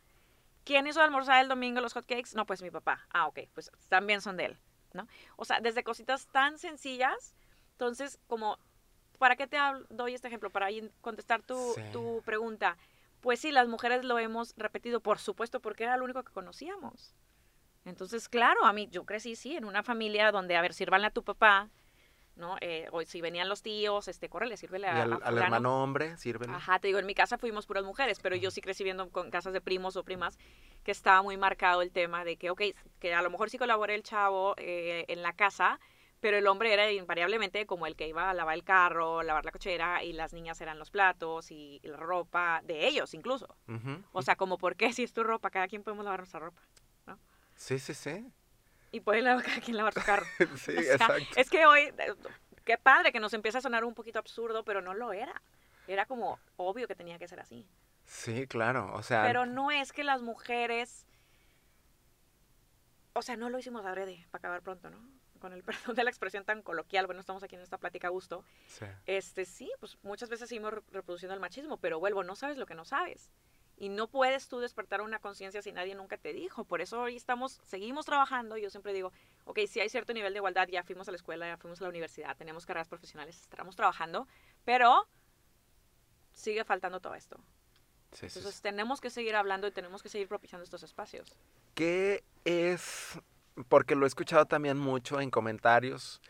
¿Quién hizo almorzar el domingo los hotcakes? No, pues mi papá. Ah, ok, pues también son de él, ¿no? O sea, desde cositas tan sencillas. Entonces, como, ¿para qué doy este ejemplo? Para contestar tu pregunta. Pues sí, las mujeres lo hemos repetido, por supuesto, porque era lo único que conocíamos. Entonces, claro, yo crecí, sí, en una familia donde, a ver, sírvanle a tu papá, ¿no? O si venían los tíos, córrele, sírvele al hermano hombre, sírvele. Ajá, te digo, en mi casa fuimos puras mujeres, pero yo sí crecí viendo con casas de primos o primas que estaba muy marcado el tema de que, ok, que a lo mejor sí colaboré el chavo en la casa, pero el hombre era invariablemente como el que iba a lavar el carro, lavar la cochera, y las niñas eran los platos y la ropa de ellos incluso. Uh-huh. O sea, como, ¿por qué si es tu ropa? Cada quien podemos lavar nuestra ropa, ¿no? Sí. Y puede cada quien lavar su carro. Sí, o sea, exacto. Es que hoy, qué padre que nos empieza a sonar un poquito absurdo, pero no lo era. Era como obvio que tenía que ser así. Sí, claro, o sea... Pero no es que las mujeres... O sea, no lo hicimos adrede, para acabar pronto, ¿no? Con el perdón de la expresión tan coloquial, bueno, estamos aquí en esta plática a gusto. Sí. Sí, pues muchas veces seguimos reproduciendo el machismo, pero vuelvo, no sabes lo que no sabes. Y no puedes tú despertar una conciencia si nadie nunca te dijo. Por eso hoy seguimos trabajando. Yo siempre digo, ok, si hay cierto nivel de igualdad, ya fuimos a la escuela, ya fuimos a la universidad, tenemos carreras profesionales, estamos trabajando, pero sigue faltando todo esto. Sí, entonces tenemos que seguir hablando y tenemos que seguir propiciando estos espacios. ¿Qué es? Porque lo he escuchado también mucho en comentarios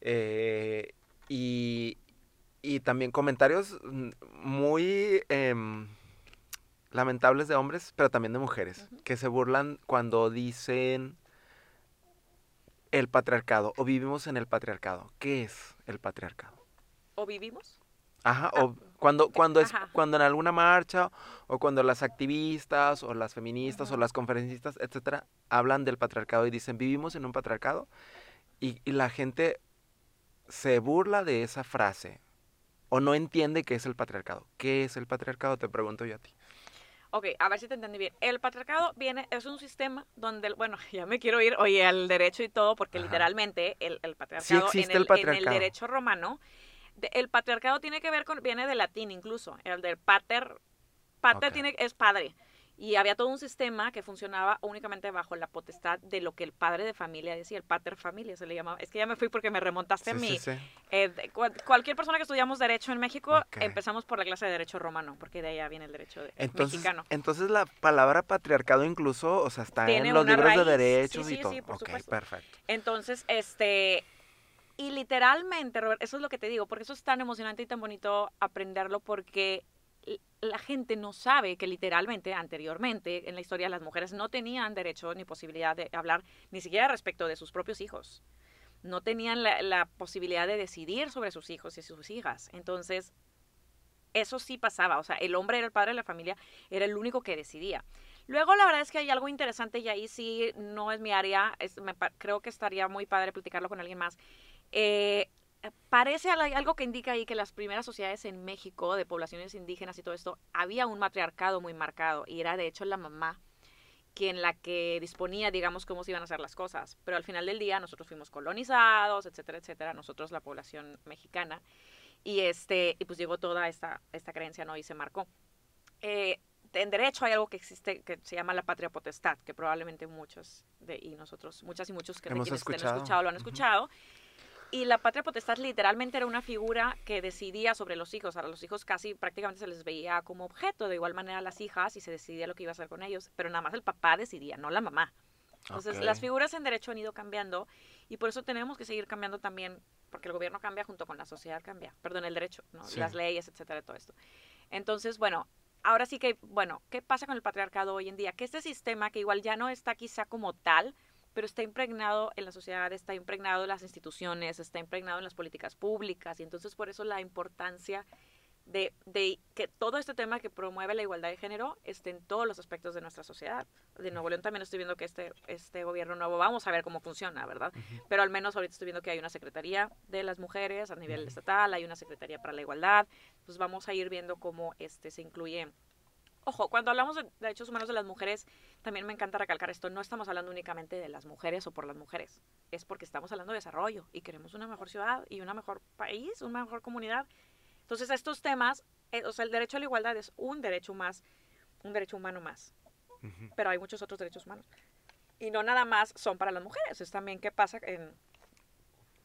y también comentarios muy... lamentables de hombres, pero también de mujeres, uh-huh, que se burlan cuando dicen el patriarcado o vivimos en el patriarcado. ¿Qué es el patriarcado? ¿O vivimos? Ajá, o cuando es, ajá, cuando en alguna marcha o cuando las activistas o las feministas, uh-huh, o las conferencistas, etcétera, hablan del patriarcado y dicen vivimos en un patriarcado y la gente se burla de esa frase o no entiende qué es el patriarcado. ¿Qué es el patriarcado? Te pregunto yo a ti. Ok, a ver si te entendí bien. El patriarcado es un sistema donde, bueno, ya me quiero ir, oye, al derecho y todo, porque, ajá, literalmente el patriarcado, sí existe el patriarcado en el derecho romano, el patriarcado tiene que ver con, viene del latín incluso, el del pater okay, es padre, y había todo un sistema que funcionaba únicamente bajo la potestad de lo que el padre de familia decía, el pater familia se le llamaba. Es que ya me fui porque me remontaste a mí. Sí. Cualquier persona que estudiamos Derecho en México, okay, empezamos por la clase de Derecho Romano, porque de allá viene el Derecho mexicano. Entonces la palabra patriarcado incluso, o sea, está en los libros raíz de derechos, y todo. Sí, por supuesto. Perfecto. Entonces, y literalmente, Robert, eso es lo que te digo, porque eso es tan emocionante y tan bonito aprenderlo, porque... la gente no sabe que literalmente, anteriormente, en la historia las mujeres no tenían derecho ni posibilidad de hablar ni siquiera respecto de sus propios hijos. No tenían la posibilidad de decidir sobre sus hijos y sus hijas. Entonces, eso sí pasaba. O sea, el hombre era el padre de la familia, era el único que decidía. Luego, la verdad es que hay algo interesante y ahí sí no es mi área. Creo que estaría muy padre platicarlo con alguien más. Parece algo que indica ahí que las primeras sociedades en México de poblaciones indígenas y todo esto, había un matriarcado muy marcado y era de hecho la mamá quien la que disponía, digamos, cómo se iban a hacer las cosas, pero al final del día nosotros fuimos colonizados, etcétera, etcétera, nosotros la población mexicana, Y, y pues llegó toda esta creencia, ¿no? Y se marcó. En derecho hay algo que existe que se llama la patria potestad, que probablemente muchas y muchos que lo han escuchado. Uh-huh. Y la patria potestad literalmente era una figura que decidía sobre los hijos. A los hijos casi prácticamente se les veía como objeto. De igual manera a las hijas, y se decidía lo que iba a hacer con ellos. Pero nada más el papá decidía, no la mamá. Entonces, okay, las figuras en derecho han ido cambiando. Y por eso tenemos que seguir cambiando también, porque el gobierno cambia junto con la sociedad cambia. Perdón, el derecho, ¿no? Sí. Las leyes, etcétera, todo esto. Entonces, bueno, ahora sí que, bueno, ¿qué pasa con el patriarcado hoy en día? Que este sistema, que igual ya no está quizá como tal, pero está impregnado en la sociedad, está impregnado en las instituciones, está impregnado en las políticas públicas. Y entonces por eso la importancia de que todo este tema que promueve la igualdad de género esté en todos los aspectos de nuestra sociedad. De Nuevo León también estoy viendo que este gobierno nuevo, vamos a ver cómo funciona, ¿verdad? Uh-huh. Pero al menos ahorita estoy viendo que hay una Secretaría de las Mujeres a nivel estatal, hay una Secretaría para la Igualdad. Pues vamos a ir viendo cómo se incluye. Ojo, cuando hablamos de derechos humanos de las mujeres, también me encanta recalcar esto, no estamos hablando únicamente de las mujeres o por las mujeres, es porque estamos hablando de desarrollo y queremos una mejor ciudad y un mejor país, una mejor comunidad. Entonces estos temas, o sea, el derecho a la igualdad es un derecho más, un derecho humano más, uh-huh, pero hay muchos otros derechos humanos. Y no nada más son para las mujeres, es también qué pasa en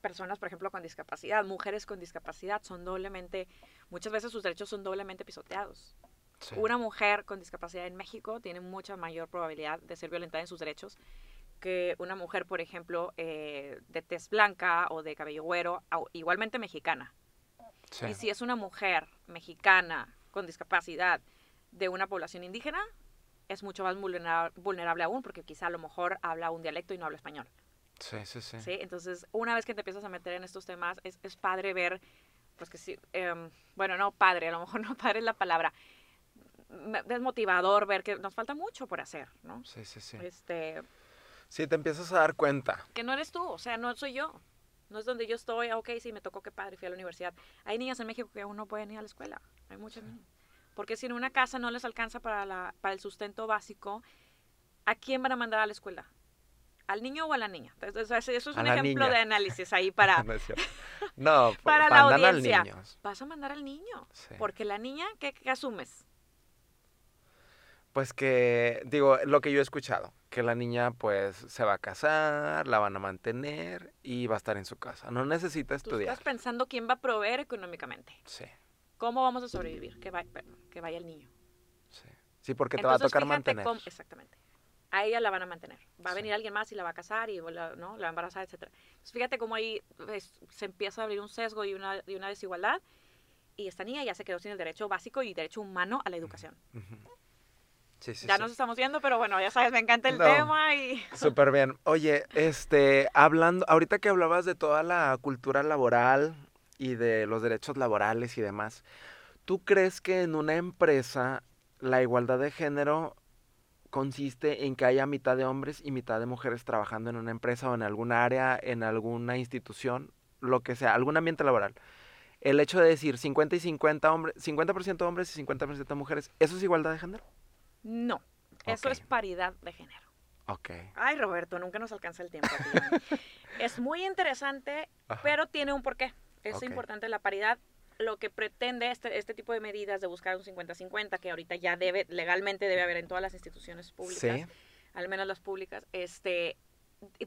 personas, por ejemplo, con discapacidad, mujeres con discapacidad son doblemente, muchas veces sus derechos son doblemente pisoteados. Sí. Una mujer con discapacidad en México tiene mucha mayor probabilidad de ser violentada en sus derechos que una mujer, por ejemplo, de tez blanca o de cabello güero, igualmente mexicana. Sí. Y si es una mujer mexicana con discapacidad de una población indígena, es mucho más vulnerable aún, porque quizá a lo mejor habla un dialecto y no habla español. Sí, sí, sí. ¿Sí? Entonces, una vez que te empiezas a meter en estos temas, es padre ver, pues que sí, bueno, no padre, a lo mejor no padre es la palabra, desmotivador ver que nos falta mucho por hacer, ¿no? Sí, sí, sí. Sí, te empiezas a dar cuenta. Que no eres tú, o sea, no soy yo. No es donde yo estoy, ok, sí, me tocó, qué padre, fui a la universidad. Hay niñas en México que aún no pueden ir a la escuela, hay muchas niñas. Porque si en una casa no les alcanza para el sustento básico, ¿a quién van a mandar a la escuela? ¿Al niño o a la niña? Entonces, eso es un ejemplo de análisis ahí para, no, para la audiencia. Vas a mandar al niño, sí, porque la niña, ¿qué asumes? Pues que, digo, lo que yo he escuchado, que la niña pues se va a casar, la van a mantener y va a estar en su casa, no necesita estudiar. Tú estás pensando quién va a proveer económicamente. Sí. ¿Cómo vamos a sobrevivir? Que vaya el niño. Sí, sí, porque te entonces, va a tocar mantener. Exactamente. A ella la van a mantener. Va a venir alguien más y la va a casar y ¿no? la va a embarazar, etc. Entonces fíjate cómo ahí se empieza a abrir un sesgo y una desigualdad, y esta niña ya se quedó sin el derecho básico y derecho humano a la educación. Uh-huh. Sí, sí, ya sí. Nos estamos viendo, pero bueno, ya sabes, me encanta el tema y... Súper bien. Oye, hablando, ahorita que hablabas de toda la cultura laboral y de los derechos laborales y demás, ¿tú crees que en una empresa la igualdad de género consiste en que haya mitad de hombres y mitad de mujeres trabajando en una empresa o en alguna área, en alguna institución, lo que sea, algún ambiente laboral? El hecho de decir 50 y 50 hombres, 50% hombres y 50% mujeres, ¿eso es igualdad de género? No, eso es paridad de género. Ok. Ay, Roberto, nunca nos alcanza el tiempo. Es muy interesante, ajá, pero tiene un porqué. Es importante la paridad. Lo que pretende este tipo de medidas de buscar un 50-50, que ahorita ya legalmente debe haber en todas las instituciones públicas, ¿sí?, al menos las públicas,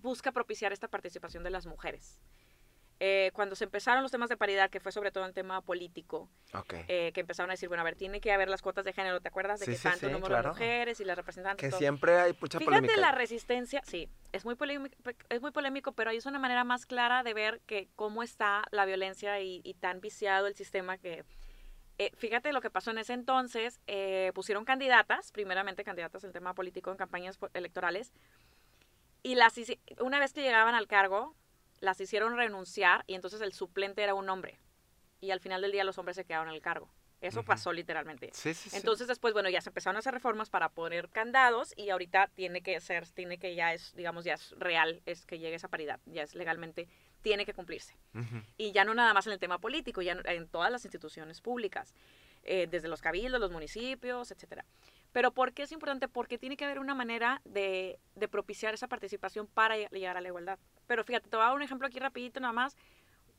busca propiciar esta participación de las mujeres. Cuando se empezaron los temas de paridad, que fue sobre todo el tema político, que empezaron a decir, bueno, a ver, tiene que haber las cuotas de género, ¿te acuerdas? De tanto número de mujeres y las representantes. Que todo. Siempre hay mucha polémica. Fíjate la resistencia, sí, es muy polémico, pero ahí es una manera más clara de ver que cómo está la violencia y tan viciado el sistema que... fíjate lo que pasó en ese entonces, pusieron primeramente candidatas en tema político en campañas electorales, y una vez que llegaban al cargo... las hicieron renunciar y entonces el suplente era un hombre. Y al final del día los hombres se quedaron en el cargo. Eso uh-huh. pasó literalmente. Sí, sí, entonces sí. Después, bueno, ya se empezaron a hacer reformas para poner candados y ahorita ya es real, es que llegue esa paridad, ya es legalmente, tiene que cumplirse. Uh-huh. Y ya no nada más en el tema político, ya en todas las instituciones públicas, desde los cabildos, los municipios, etcétera. Pero ¿por qué es importante? Porque tiene que haber una manera de propiciar esa participación para llegar a la igualdad. Pero fíjate, te voy a dar un ejemplo aquí rapidito nada más.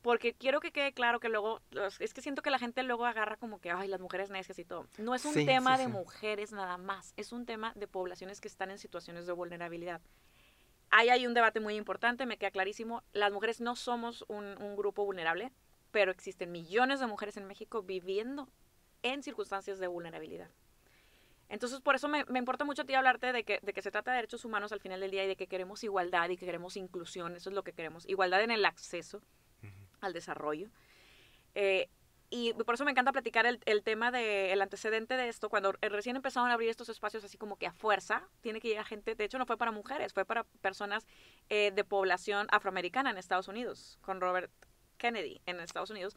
porque quiero que quede claro que luego, es que siento que la gente luego agarra como que, ay, las mujeres necias y todo. No es un tema de mujeres nada más, es un tema de poblaciones que están en situaciones de vulnerabilidad. Ahí hay un debate muy importante, me queda clarísimo. Las mujeres no somos un grupo vulnerable, pero existen millones de mujeres en México viviendo en circunstancias de vulnerabilidad. Entonces, por eso me importa mucho a ti hablarte de que se trata de derechos humanos al final del día y de que queremos igualdad y que queremos inclusión, eso es lo que queremos, igualdad en el acceso al desarrollo. Y por eso me encanta platicar el tema del antecedente de esto, cuando recién empezaron a abrir estos espacios así como que a fuerza, tiene que llegar gente, de hecho no fue para mujeres, fue para personas de población afroamericana en Estados Unidos, con Robert Kennedy en Estados Unidos,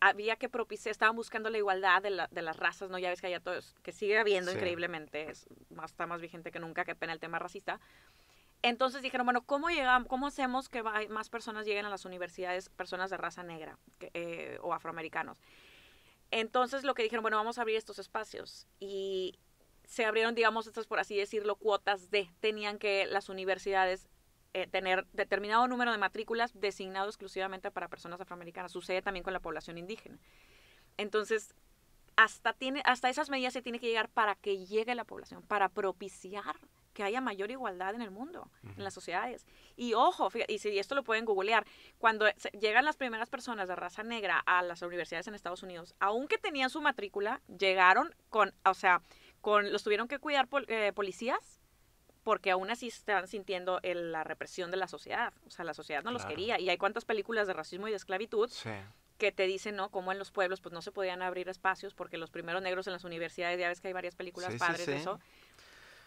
había que propiciar, estaban buscando la igualdad de las razas, ¿no? Ya ves que allá todos, que sigue habiendo increíblemente, está más vigente que nunca, qué pena el tema racista. Entonces dijeron, bueno, ¿cómo hacemos que más personas lleguen a las universidades, personas de raza negra o afroamericanos? Entonces lo que dijeron, bueno, vamos a abrir estos espacios y se abrieron, digamos, estas, por así decirlo, cuotas tenían que las universidades tener determinado número de matrículas designado exclusivamente para personas afroamericanas. Sucede también con la población indígena. Entonces, hasta esas medidas se tiene que llegar para que llegue la población, para propiciar que haya mayor igualdad en el mundo, en las sociedades. Y ojo, fíjate, y si esto lo pueden googlear, cuando llegan las primeras personas de raza negra a las universidades en Estados Unidos, aunque tenían su matrícula, llegaron los tuvieron que cuidar policías, porque aún así están sintiendo la represión de la sociedad. O sea, la sociedad no los quería. Y hay cuantas películas de racismo y de esclavitud que te dicen, ¿no? Como en los pueblos, pues no se podían abrir espacios porque los primeros negros en las universidades, ya ves que hay varias películas padres de eso.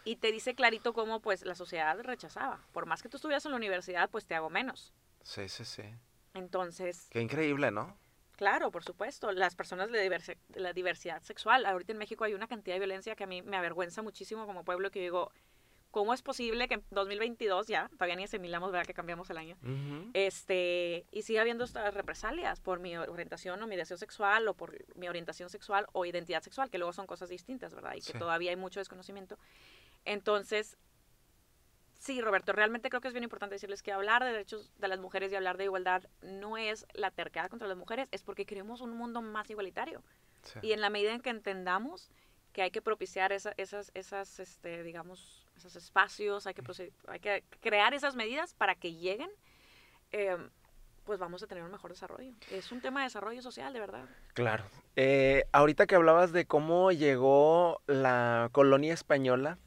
Y te dice clarito cómo, pues, la sociedad rechazaba. Por más que tú estuvieras en la universidad, pues te hago menos. Entonces... Qué increíble, ¿no? Claro, por supuesto. Las personas de la diversidad sexual. Ahorita en México hay una cantidad de violencia que a mí me avergüenza muchísimo como pueblo, que yo digo... ¿Cómo es posible que en 2022 ya, todavía ni asimilamos, ¿verdad? Que cambiamos el año, y siga habiendo estas represalias por mi orientación o mi deseo sexual o por mi orientación sexual o identidad sexual, que luego son cosas distintas, ¿verdad? Y que todavía hay mucho desconocimiento. Entonces, sí, Roberto, realmente creo que es bien importante decirles que hablar de derechos de las mujeres y hablar de igualdad no es la terquedad contra las mujeres, es porque queremos un mundo más igualitario. Y en la medida en que entendamos que hay que propiciar esos espacios, hay que crear esas medidas para que lleguen, pues vamos a tener un mejor desarrollo. Es un tema de desarrollo social, de verdad. Claro. Ahorita que hablabas de cómo llegó la colonia española,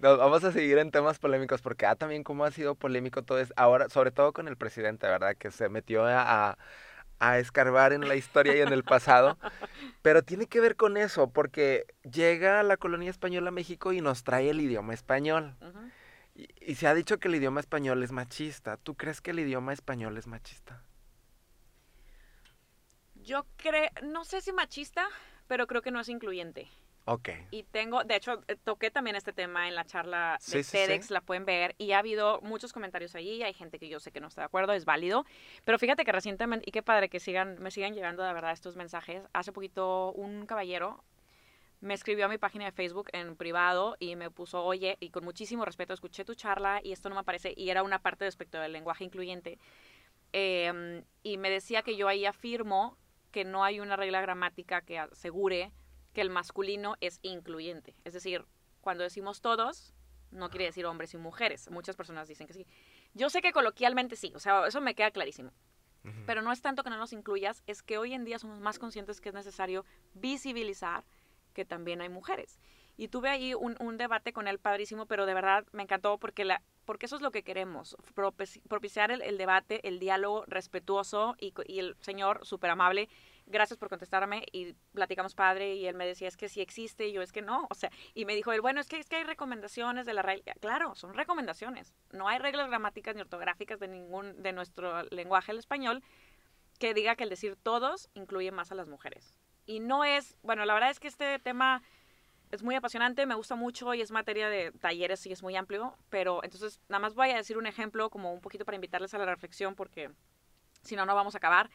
vamos a seguir en temas polémicos, porque también cómo ha sido polémico todo es ahora, sobre todo con el presidente, ¿verdad? Que se metió a escarbar en la historia y en el pasado, pero tiene que ver con eso, porque llega la colonia española a México y nos trae el idioma español, y se ha dicho que el idioma español es machista. ¿Tú crees que el idioma español es machista? Yo creo, no sé si machista, pero creo que no es incluyente. Y de hecho, toqué también este tema en la charla de TEDx, la pueden ver, y ha habido muchos comentarios allí, hay gente que yo sé que no está de acuerdo, es válido, pero fíjate que recientemente, y qué padre que me sigan llegando de verdad estos mensajes, hace poquito un caballero me escribió a mi página de Facebook en privado y me puso, oye, y con muchísimo respeto, escuché tu charla y esto no me parece, y era una parte respecto del lenguaje incluyente, y me decía que yo ahí afirmo que no hay una regla gramática que asegure que el masculino es incluyente. Es decir, cuando decimos todos, no quiere decir hombres y mujeres. Muchas personas dicen que sí. Yo sé que coloquialmente sí, o sea, eso me queda clarísimo. Pero no es tanto que no nos incluyas, es que hoy en día somos más conscientes que es necesario visibilizar que también hay mujeres. Y tuve ahí un debate con él padrísimo, pero de verdad me encantó porque eso es lo que queremos, propiciar el debate, el diálogo respetuoso, y el señor súper amable, gracias por contestarme, y platicamos padre, y él me decía, es que sí existe, y yo, es que no, o sea, y me dijo él, bueno, es que hay recomendaciones de la regla, claro, son recomendaciones, no hay reglas gramáticas ni ortográficas de nuestro lenguaje, el español, que diga que el decir todos incluye más a las mujeres, y no es, bueno, la verdad es que este tema es muy apasionante, me gusta mucho, y es materia de talleres, y es muy amplio, pero entonces, nada más voy a decir un ejemplo, como un poquito para invitarles a la reflexión, porque si no, no vamos a acabar.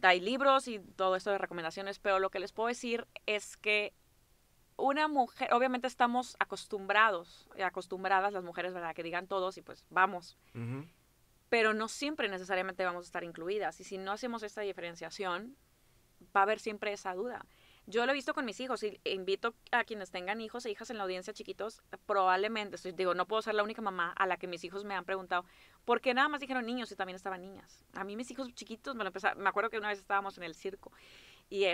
Hay libros y todo esto de recomendaciones, pero lo que les puedo decir es que una mujer, obviamente estamos acostumbradas las mujeres, ¿verdad? Que digan todos y pues vamos. pero no siempre necesariamente vamos a estar incluidas. Y si no hacemos esta diferenciación, va a haber siempre esa duda. Yo lo he visto con mis hijos y invito a quienes tengan hijos e hijas en la audiencia chiquitos, probablemente, digo, no puedo ser la única mamá a la que mis hijos me han preguntado, ¿por qué nada más dijeron niños y también estaban niñas? A mí mis hijos chiquitos me lo empezaron, me acuerdo que una vez estábamos en el circo y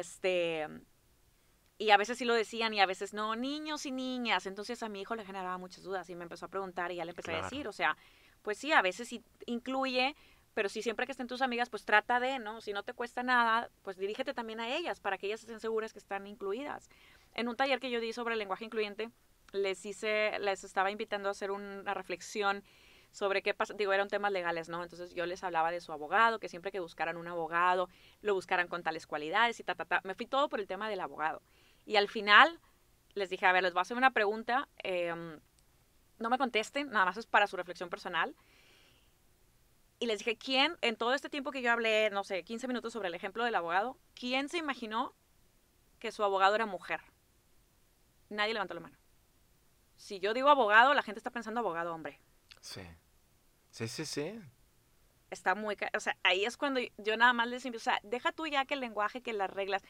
y a veces sí lo decían y a veces no, niños y niñas. Entonces a mi hijo le generaba muchas dudas y me empezó a preguntar y ya le empecé a decir, o sea, pues sí, a veces sí incluye, pero si siempre que estén tus amigas, pues trata de, ¿no? Si no te cuesta nada, pues dirígete también a ellas para que ellas estén seguras que están incluidas. En un taller que yo di sobre el lenguaje incluyente, les estaba invitando a hacer una reflexión sobre qué pasa, digo, eran temas legales, ¿no? Entonces yo les hablaba de su abogado, que siempre que buscaran un abogado, lo buscaran con tales cualidades y Me fui todo por el tema del abogado. Y al final les dije, a ver, les voy a hacer una pregunta, no me contesten, nada más es para su reflexión personal. Y les dije, ¿quién, en todo este tiempo que yo hablé, no sé, 15 minutos sobre el ejemplo del abogado, quién se imaginó que su abogado era mujer? Nadie levantó la mano. Si yo digo abogado, la gente está pensando abogado hombre. Sí. Sí, sí, sí. Está muy... O sea, ahí es cuando yo nada más les digo, o sea, deja tú ya que el lenguaje, que las reglas...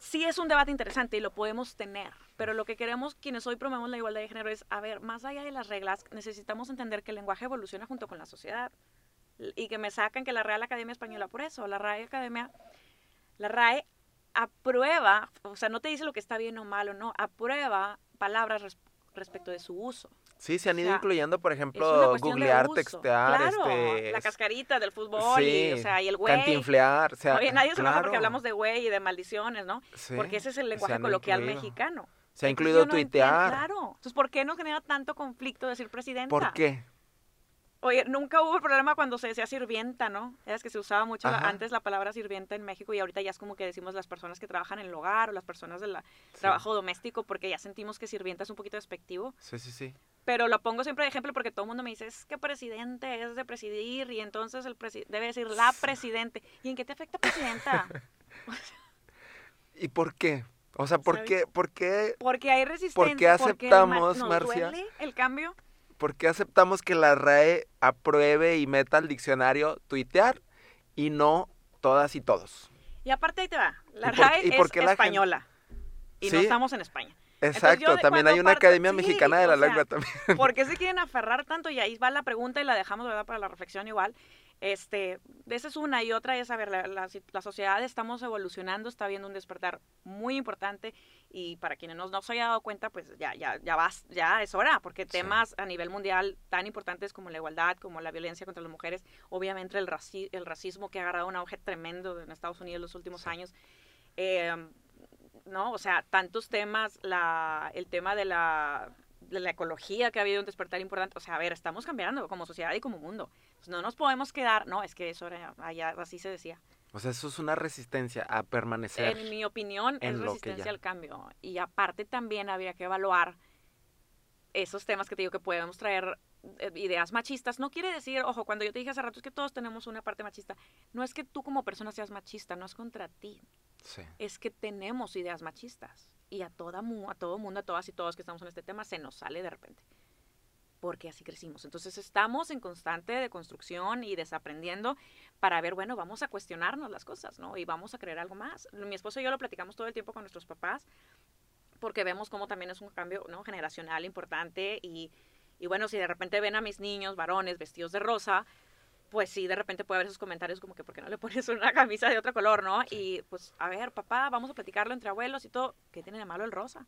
Sí es un debate interesante y lo podemos tener, pero lo que queremos, quienes hoy promovemos la igualdad de género, es, a ver, más allá de las reglas, necesitamos entender que el lenguaje evoluciona junto con la sociedad. Y que me sacan que la Real Academia Española, por eso, la RAE aprueba, o sea, no te dice lo que está bien o malo, no, aprueba palabras respecto de su uso. Sí, se han ido incluyendo, por ejemplo, googlear, textear, claro, la cascarita del fútbol, sí, y, o sea, y el güey. Cantinflear, o sea, oye, nadie se enoja porque hablamos de güey y de maldiciones, ¿no? Sí, porque ese es el lenguaje coloquial mexicano. Se ha incluido tuitear. Claro. Entonces, ¿por qué no genera tanto conflicto decir presidenta? ¿Por qué? Oye, nunca hubo problema cuando se decía sirvienta, ¿no? Es que se usaba mucho antes la palabra sirvienta en México y ahorita ya es como que decimos las personas que trabajan en el hogar o las personas del trabajo doméstico, porque ya sentimos que sirvienta es un poquito despectivo. Sí, sí, sí. Pero lo pongo siempre de ejemplo porque todo el mundo me dice, es que presidente es de presidir y entonces debe decir la presidente. ¿Y en qué te afecta presidenta? ¿Y por qué? O sea, ¿por qué? Porque hay resistencia. ¿Por qué aceptamos, Marcia? ¿Nos duele el cambio? ¿Por qué aceptamos que la RAE apruebe y meta al diccionario tuitear y no todas y todos? Y aparte ahí te va, la RAE es española y no estamos en España. Exacto, también hay una Academia Mexicana de la Lengua también. ¿Por qué se quieren aferrar tanto? Y ahí va la pregunta y la dejamos, ¿verdad?, para la reflexión igual. Esa es una, y otra es, a ver, la sociedad estamos evolucionando, está viendo un despertar muy importante y para quienes no se hayan dado cuenta, pues ya es hora, porque temas a nivel mundial tan importantes como la igualdad, como la violencia contra las mujeres, obviamente el racismo que ha agarrado un auge tremendo en Estados Unidos en los últimos años, ¿no? O sea, tantos temas, el tema de la ecología, que ha habido un despertar importante. O sea, a ver, estamos cambiando como sociedad y como mundo. Pues no nos podemos quedar, no, es que eso era, allá así se decía. O sea, eso es una resistencia a permanecer. En mi opinión, es resistencia al cambio. Y aparte también habría que evaluar esos temas que te digo que podemos traer ideas machistas. No quiere decir, ojo, cuando yo te dije hace rato, es que todos tenemos una parte machista. No es que tú como persona seas machista, no es contra ti. Sí. Es que tenemos ideas machistas. Y a todo mundo, a todas y todos que estamos en este tema, se nos sale de repente. Porque así crecimos. Entonces estamos en constante deconstrucción y desaprendiendo para ver, bueno, vamos a cuestionarnos las cosas, ¿no? Y vamos a creer algo más. Mi esposo y yo lo platicamos todo el tiempo con nuestros papás porque vemos cómo también es un cambio, ¿no?, generacional importante. Y bueno, si de repente ven a mis niños varones vestidos de rosa, pues sí, de repente puede haber esos comentarios como que ¿por qué no le pones una camisa de otro color, no? Sí. Y pues, a ver, papá, vamos a platicarlo entre abuelos y todo. ¿Qué tiene de malo el rosa?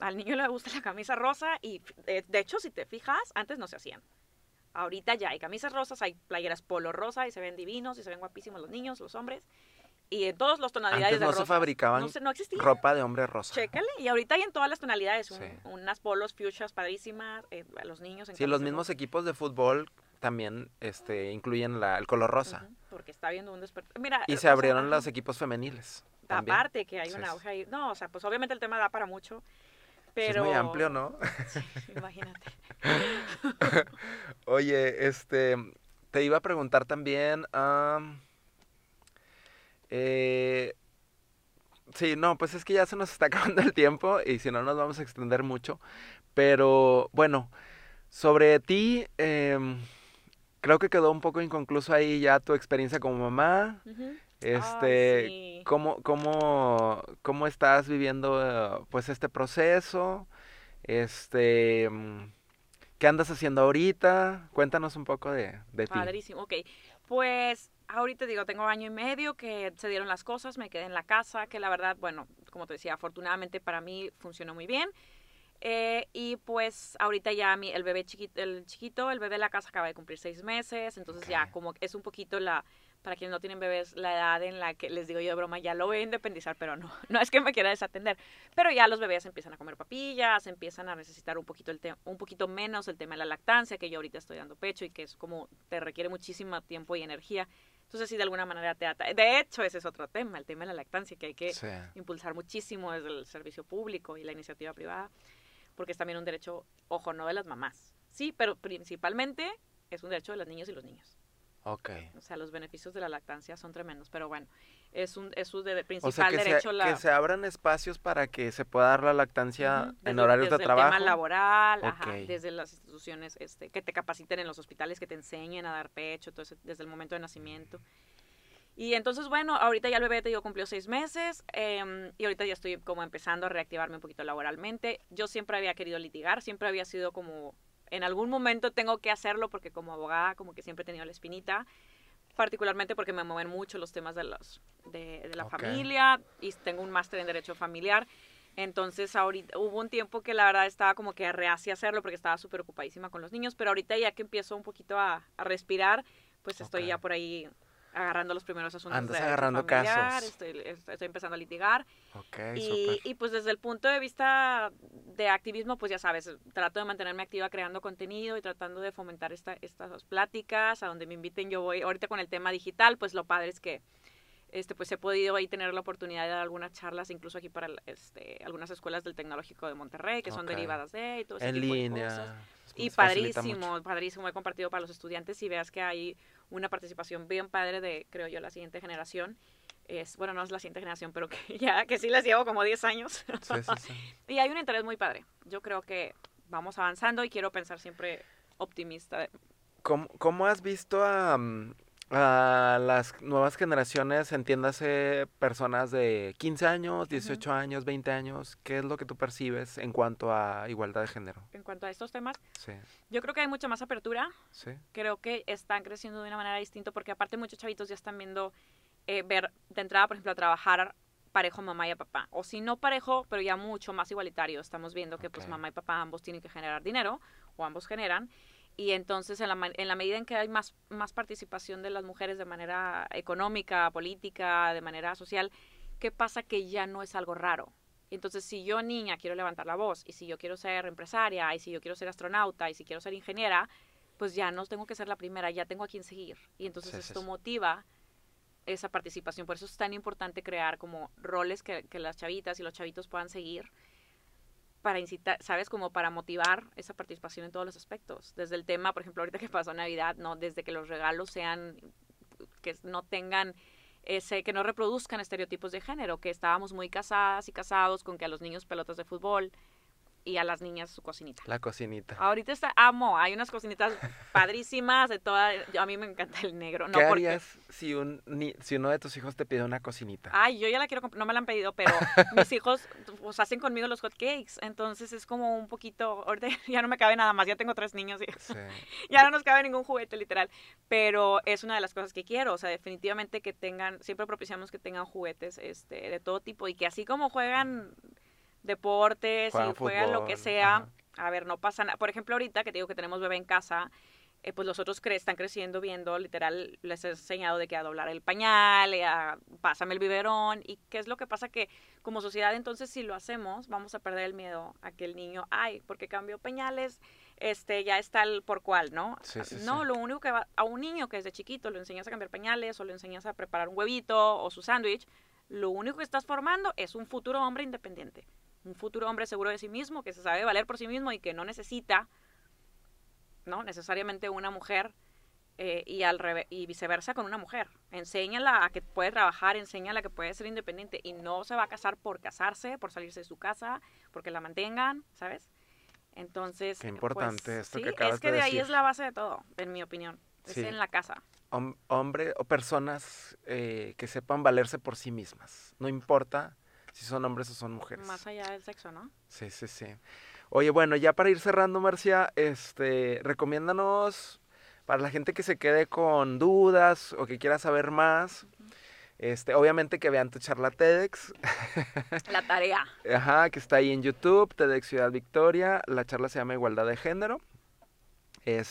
Al niño le gusta la camisa rosa y, de hecho, si te fijas, antes no se hacían. Ahorita ya hay camisas rosas, hay playeras polo rosa y se ven divinos y se ven guapísimos los niños, los hombres. Y en todas las tonalidades antes de rosa. Antes no se fabricaban no existía ropa de hombre rosa. Chécale. Y ahorita hay en todas las tonalidades unas polos fuchsias padrísimas, los niños. Sí, los mismos equipos de fútbol también incluyen el color rosa. Porque está habiendo un despertar. Mira, y se abrieron los equipos femeniles. Aparte que hay una hoja ahí. No, o sea, pues obviamente el tema da para mucho, pero... Sí, es muy amplio, ¿no? Sí, imagínate. Oye, te iba a preguntar también... sí, no, pues es que ya se nos está acabando el tiempo y si no nos vamos a extender mucho. Pero, bueno, sobre ti... creo que quedó un poco inconcluso ahí ya tu experiencia como mamá. Uh-huh. Sí. ¿Cómo estás viviendo pues este proceso? ¿Qué andas haciendo ahorita? Cuéntanos un poco de ti. Padrísimo, ok. Pues ahorita tengo 1.5 años que se dieron las cosas, me quedé en la casa, que la verdad, bueno, como te decía, afortunadamente para mí funcionó muy bien. Y pues ahorita ya el bebé chiquito, el bebé de la casa acaba de cumplir 6 meses, entonces okay. Ya como es un poquito para quienes no tienen bebés, la edad en la que les digo yo de broma, ya lo voy a independizar, pero no es que me quiera desatender, pero ya los bebés empiezan a comer papillas, empiezan a necesitar un poquito menos el tema de la lactancia, que yo ahorita estoy dando pecho y que es como te requiere muchísimo tiempo y energía, entonces sí de alguna manera de hecho ese es otro tema, el tema de la lactancia que hay que sí. impulsar muchísimo desde el servicio público y la iniciativa privada, porque es también un derecho, ojo, no de las mamás, sí, pero principalmente es un derecho de las niñas y los niños. Okay. O sea, los beneficios de la lactancia son tremendos, pero bueno, es su principal, o sea, derecho. Que se abran espacios para que se pueda dar la lactancia en horarios de trabajo. Desde el tema laboral, okay. Ajá, desde las instituciones que te capaciten en los hospitales, que te enseñen a dar pecho, todo ese, desde el momento de nacimiento. Y entonces, bueno, ahorita ya el bebé cumplió 6 meses y ahorita ya estoy como empezando a reactivarme un poquito laboralmente. Yo siempre había querido litigar, siempre había sido como... En algún momento tengo que hacerlo porque como abogada como que siempre he tenido la espinita, particularmente porque me mueven mucho los temas de la okay. familia y tengo un máster en Derecho Familiar. Entonces ahorita hubo un tiempo que la verdad estaba como que reacia hacerlo porque estaba súper ocupadísima con los niños, pero ahorita ya que empiezo un poquito a respirar, pues okay. estoy ya por ahí agarrando los primeros asuntos. Andas de agarrando familiar, casos. Estoy empezando a litigar. Okay, y pues desde el punto de vista de activismo, pues ya sabes, trato de mantenerme activa creando contenido y tratando de fomentar estas pláticas, a donde me inviten yo voy. Ahorita con el tema digital, pues lo padre es que pues he podido ahí tener la oportunidad de dar algunas charlas, incluso aquí para algunas escuelas del Tecnológico de Monterrey, que okay. son derivadas de y todo ese en tipo línea. De cosas. Y padrísimo, he compartido para los estudiantes y veas que hay una participación bien padre de, creo yo, la siguiente generación. Bueno, no es la siguiente generación, pero que sí les llevo como 10 años. Sí. Y hay un interés muy padre. Yo creo que vamos avanzando y quiero pensar siempre optimista. ¿Cómo has visto a las nuevas generaciones, entiéndase, personas de 15 años, 18 uh-huh. años, 20 años, qué es lo que tú percibes en cuanto a igualdad de género? En cuanto a estos temas, sí. Yo creo que hay mucha más apertura, sí. Creo que están creciendo de una manera distinta, porque aparte muchos chavitos ya están viendo, ver de entrada, por ejemplo, a trabajar parejo mamá y a papá, o si no parejo, pero ya mucho más igualitario, estamos viendo okay. que pues mamá y papá ambos tienen que generar dinero, o ambos generan, y entonces en la medida en que hay más participación de las mujeres de manera económica, política, de manera social, ¿qué pasa? Que ya no es algo raro. Entonces, si yo niña quiero levantar la voz, y si yo quiero ser empresaria, y si yo quiero ser astronauta, y si quiero ser ingeniera, pues ya no tengo que ser la primera, ya tengo a quien seguir. Y entonces sí, esto motiva esa participación. Por eso es tan importante crear como roles que las chavitas y los chavitos puedan seguir, para incitar, ¿sabes? Como para motivar esa participación en todos los aspectos. Desde el tema, por ejemplo, ahorita que pasó Navidad, ¿no? Desde que los regalos sean, que no tengan que no reproduzcan estereotipos de género, que estábamos muy casadas y casados con que a los niños pelotas de fútbol y a las niñas su cocinita. La cocinita. Ahorita hay unas cocinitas padrísimas de todas, a mí me encanta el negro. ¿Qué harías si uno de tus hijos te pide una cocinita? Ay, yo ya la quiero comprar, no me la han pedido, pero mis hijos pues hacen conmigo los hot cakes, entonces es como un poquito, ahorita ya no me cabe nada más, ya tengo 3 niños y sí. ya no nos cabe ningún juguete literal, pero es una de las cosas que quiero, o sea, definitivamente que tengan, siempre propiciamos que tengan juguetes de todo tipo y que así como juegan deportes y juegan lo que sea, ajá. A ver, no pasa nada. Por ejemplo, ahorita que te digo que tenemos bebé en casa, pues los otros están creciendo viendo, literal, les he enseñado de que a doblar el pañal, pásame el biberón, y qué es lo que pasa que como sociedad entonces si lo hacemos vamos a perder el miedo a que el niño, porque cambió pañales, ya está el por cual, ¿no? Sí. Lo único que a un niño que desde chiquito lo enseñas a cambiar pañales o lo enseñas a preparar un huevito o su sándwich, lo único que estás formando es un futuro hombre independiente. Un futuro hombre seguro de sí mismo, que se sabe valer por sí mismo y que no necesita, ¿no? necesariamente una mujer y viceversa con una mujer. Enséñala a que puede trabajar, enséñala a que puede ser independiente y no se va a casar por casarse, por salirse de su casa, porque la mantengan, ¿sabes? Entonces, qué importante pues, esto sí, que acabas de decir. Es que de ahí es la base de todo, en mi opinión. es sí. en la casa. Hombre o personas que sepan valerse por sí mismas, no importa si son hombres o son mujeres. Más allá del sexo, ¿no? Sí, sí, sí. Oye, bueno, ya para ir cerrando, Marcia, recomiéndanos para la gente que se quede con dudas o que quiera saber más, obviamente que vean tu charla TEDx. La tarea. Ajá, que está ahí en YouTube, TEDx Ciudad Victoria, la charla se llama Igualdad de Género. Le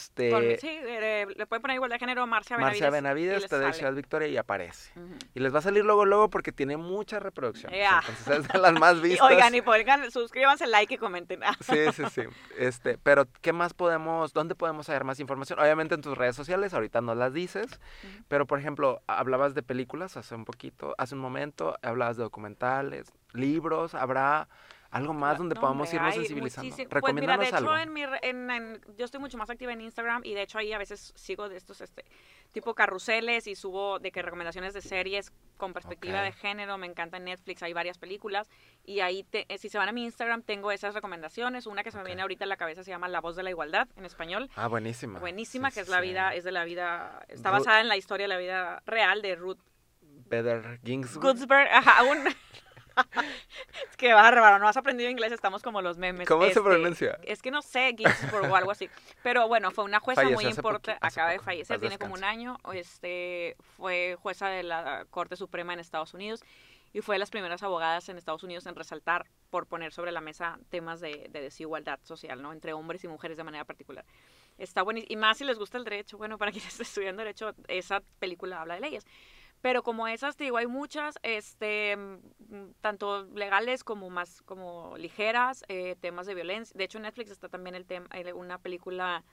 pueden poner Igualdad de Género Marcia Benavides, TEDx Ciudad Victoria y aparece. Uh-huh. Y les va a salir luego porque tiene muchas reproducciones. Yeah. Entonces es de las más vistas. y suscríbanse, like y comenten. Sí. Pero ¿qué más dónde podemos hallar más información? Obviamente en tus redes sociales, ahorita no las dices, uh-huh. pero por ejemplo, hablabas de películas hace un momento, hablabas de documentales, libros, ¿habrá algo más donde podamos irnos sensibilizando? Pues mira, de hecho, algo. Yo estoy mucho más activa en Instagram y de hecho ahí a veces sigo de estos tipo carruseles y subo de que recomendaciones de series con perspectiva de género. Me encanta Netflix, hay varias películas y ahí si se van a mi Instagram tengo esas recomendaciones. Una que se me viene ahorita a la cabeza se llama La Voz de la Igualdad en español. Ah, buenísima. Buenísima, sí, que es la vida, es de la vida, está basada en la historia de la vida real de Ruth Bader Ginsburg. Ajá, qué bárbaro, no has aprendido inglés, estamos como los memes. ¿Cómo se pronuncia? Es que no sé, Ginsburg o algo así. Pero bueno, fue una jueza muy importante, acaba de fallecer, tiene como un año. Fue jueza de la Corte Suprema en Estados Unidos y fue de las primeras abogadas en Estados Unidos en resaltar por poner sobre la mesa temas de desigualdad social, ¿no? Entre hombres y mujeres de manera particular. Está buenísimo. Y más si les gusta el derecho, bueno, para quienes estén estudiando derecho, esa película habla de leyes. Pero como esas, te digo, hay muchas, tanto legales como más como ligeras, temas de violencia. De hecho, en Netflix está también una película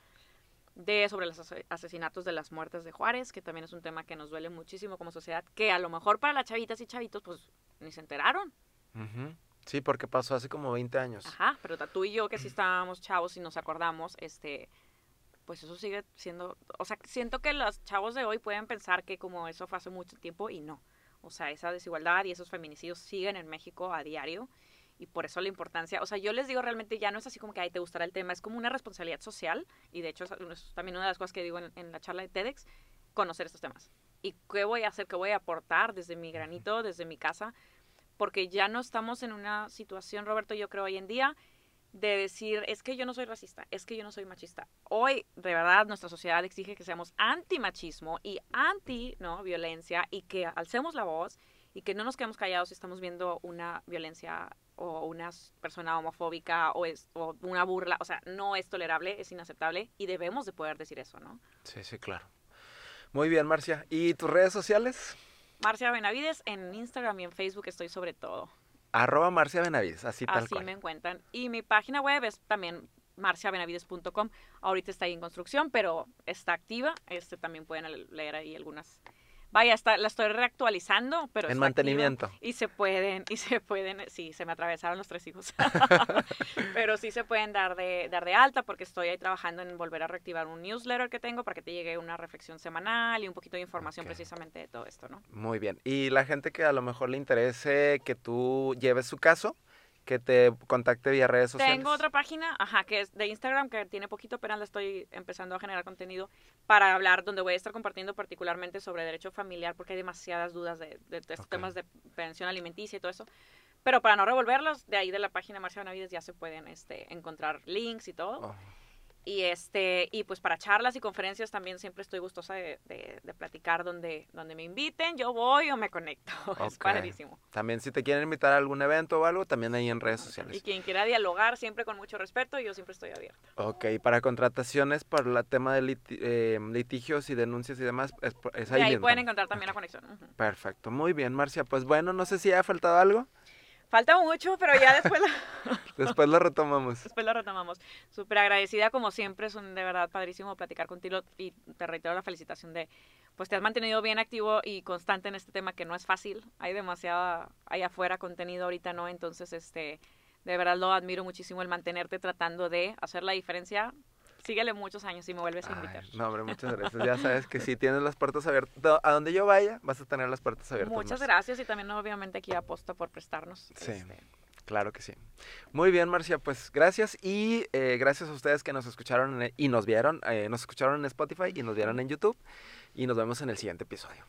sobre los asesinatos de las muertes de Juárez, que también es un tema que nos duele muchísimo como sociedad, que a lo mejor para las chavitas y chavitos, pues, ni se enteraron. Uh-huh. Sí, porque pasó hace como 20 años. Ajá, pero tú y yo, que sí estábamos chavos y nos acordamos, pues eso sigue siendo, o sea, siento que los chavos de hoy pueden pensar que como eso fue hace mucho tiempo y no. O sea, esa desigualdad y esos feminicidios siguen en México a diario y por eso la importancia, o sea, yo les digo realmente ya no es así como que ay, te gustará el tema, es como una responsabilidad social y de hecho es también una de las cosas que digo en la charla de TEDx, conocer estos temas. ¿Y qué voy a hacer? ¿Qué voy a aportar desde mi granito, desde mi casa? Porque ya no estamos en una situación, Roberto, yo creo hoy en día, de decir, es que yo no soy racista, es que yo no soy machista. Hoy, de verdad, nuestra sociedad exige que seamos antimachismo y anti-violencia y que alcemos la voz y que no nos quedemos callados si estamos viendo una violencia o una persona homofóbica o una burla. O sea, no es tolerable, es inaceptable y debemos de poder decir eso, ¿no? Sí, sí, claro. Muy bien, Marcia. ¿Y tus redes sociales? Marcia Benavides, en Instagram y en Facebook estoy sobre todo. @MarciaBenavides, así tal cual. Así me encuentran. Y mi página web es también marciabenavides.com. Ahorita está ahí en construcción, pero está activa. También pueden leer ahí algunas. Vaya, la estoy reactualizando, pero en mantenimiento. Activa. Y se pueden, sí, se me atravesaron los 3 hijos. Pero sí se pueden dar de alta porque estoy ahí trabajando en volver a reactivar un newsletter que tengo para que te llegue una reflexión semanal y un poquito de información precisamente de todo esto, ¿no? Muy bien. Y la gente que a lo mejor le interese que tú lleves su caso, que te contacte vía redes sociales. Tengo otra página, que es de Instagram, que tiene poquito, pero la estoy empezando a generar contenido para hablar, donde voy a estar compartiendo particularmente sobre derecho familiar, porque hay demasiadas dudas de estos temas de pensión alimenticia y todo eso. Pero para no revolverlos, de ahí de la página Marcia Benavides ya se pueden encontrar links y todo. Oh. Y pues para charlas y conferencias también siempre estoy gustosa de platicar donde me inviten, yo voy o me conecto, es padrísimo. También si te quieren invitar a algún evento o algo, también ahí en redes sociales. Y quien quiera dialogar siempre con mucho respeto, yo siempre estoy abierta. Ok, para contrataciones, para el tema de litigios y denuncias y demás, es ahí. Y ahí mismo pueden encontrar también la conexión. Uh-huh. Perfecto, muy bien, Marcia, pues bueno, no sé si ha faltado algo. Falta mucho, pero ya después después lo retomamos. Súper agradecida, como siempre, es de verdad padrísimo platicar contigo y te reitero la felicitación pues te has mantenido bien activo y constante en este tema que no es fácil. Hay demasiado allá afuera contenido ahorita, ¿no? Entonces, de verdad lo admiro muchísimo el mantenerte tratando de hacer la diferencia. Síguele muchos años y me vuelves a invitar. No, hombre, muchas gracias. Ya sabes que si tienes las puertas abiertas, a donde yo vaya, vas a tener las puertas abiertas. Muchas gracias y también obviamente aquí aposta por prestarnos. Sí. Claro que sí. Muy bien, Marcia, pues gracias y gracias a ustedes que nos escucharon y nos vieron. Nos escucharon en Spotify y nos vieron en YouTube y nos vemos en el siguiente episodio.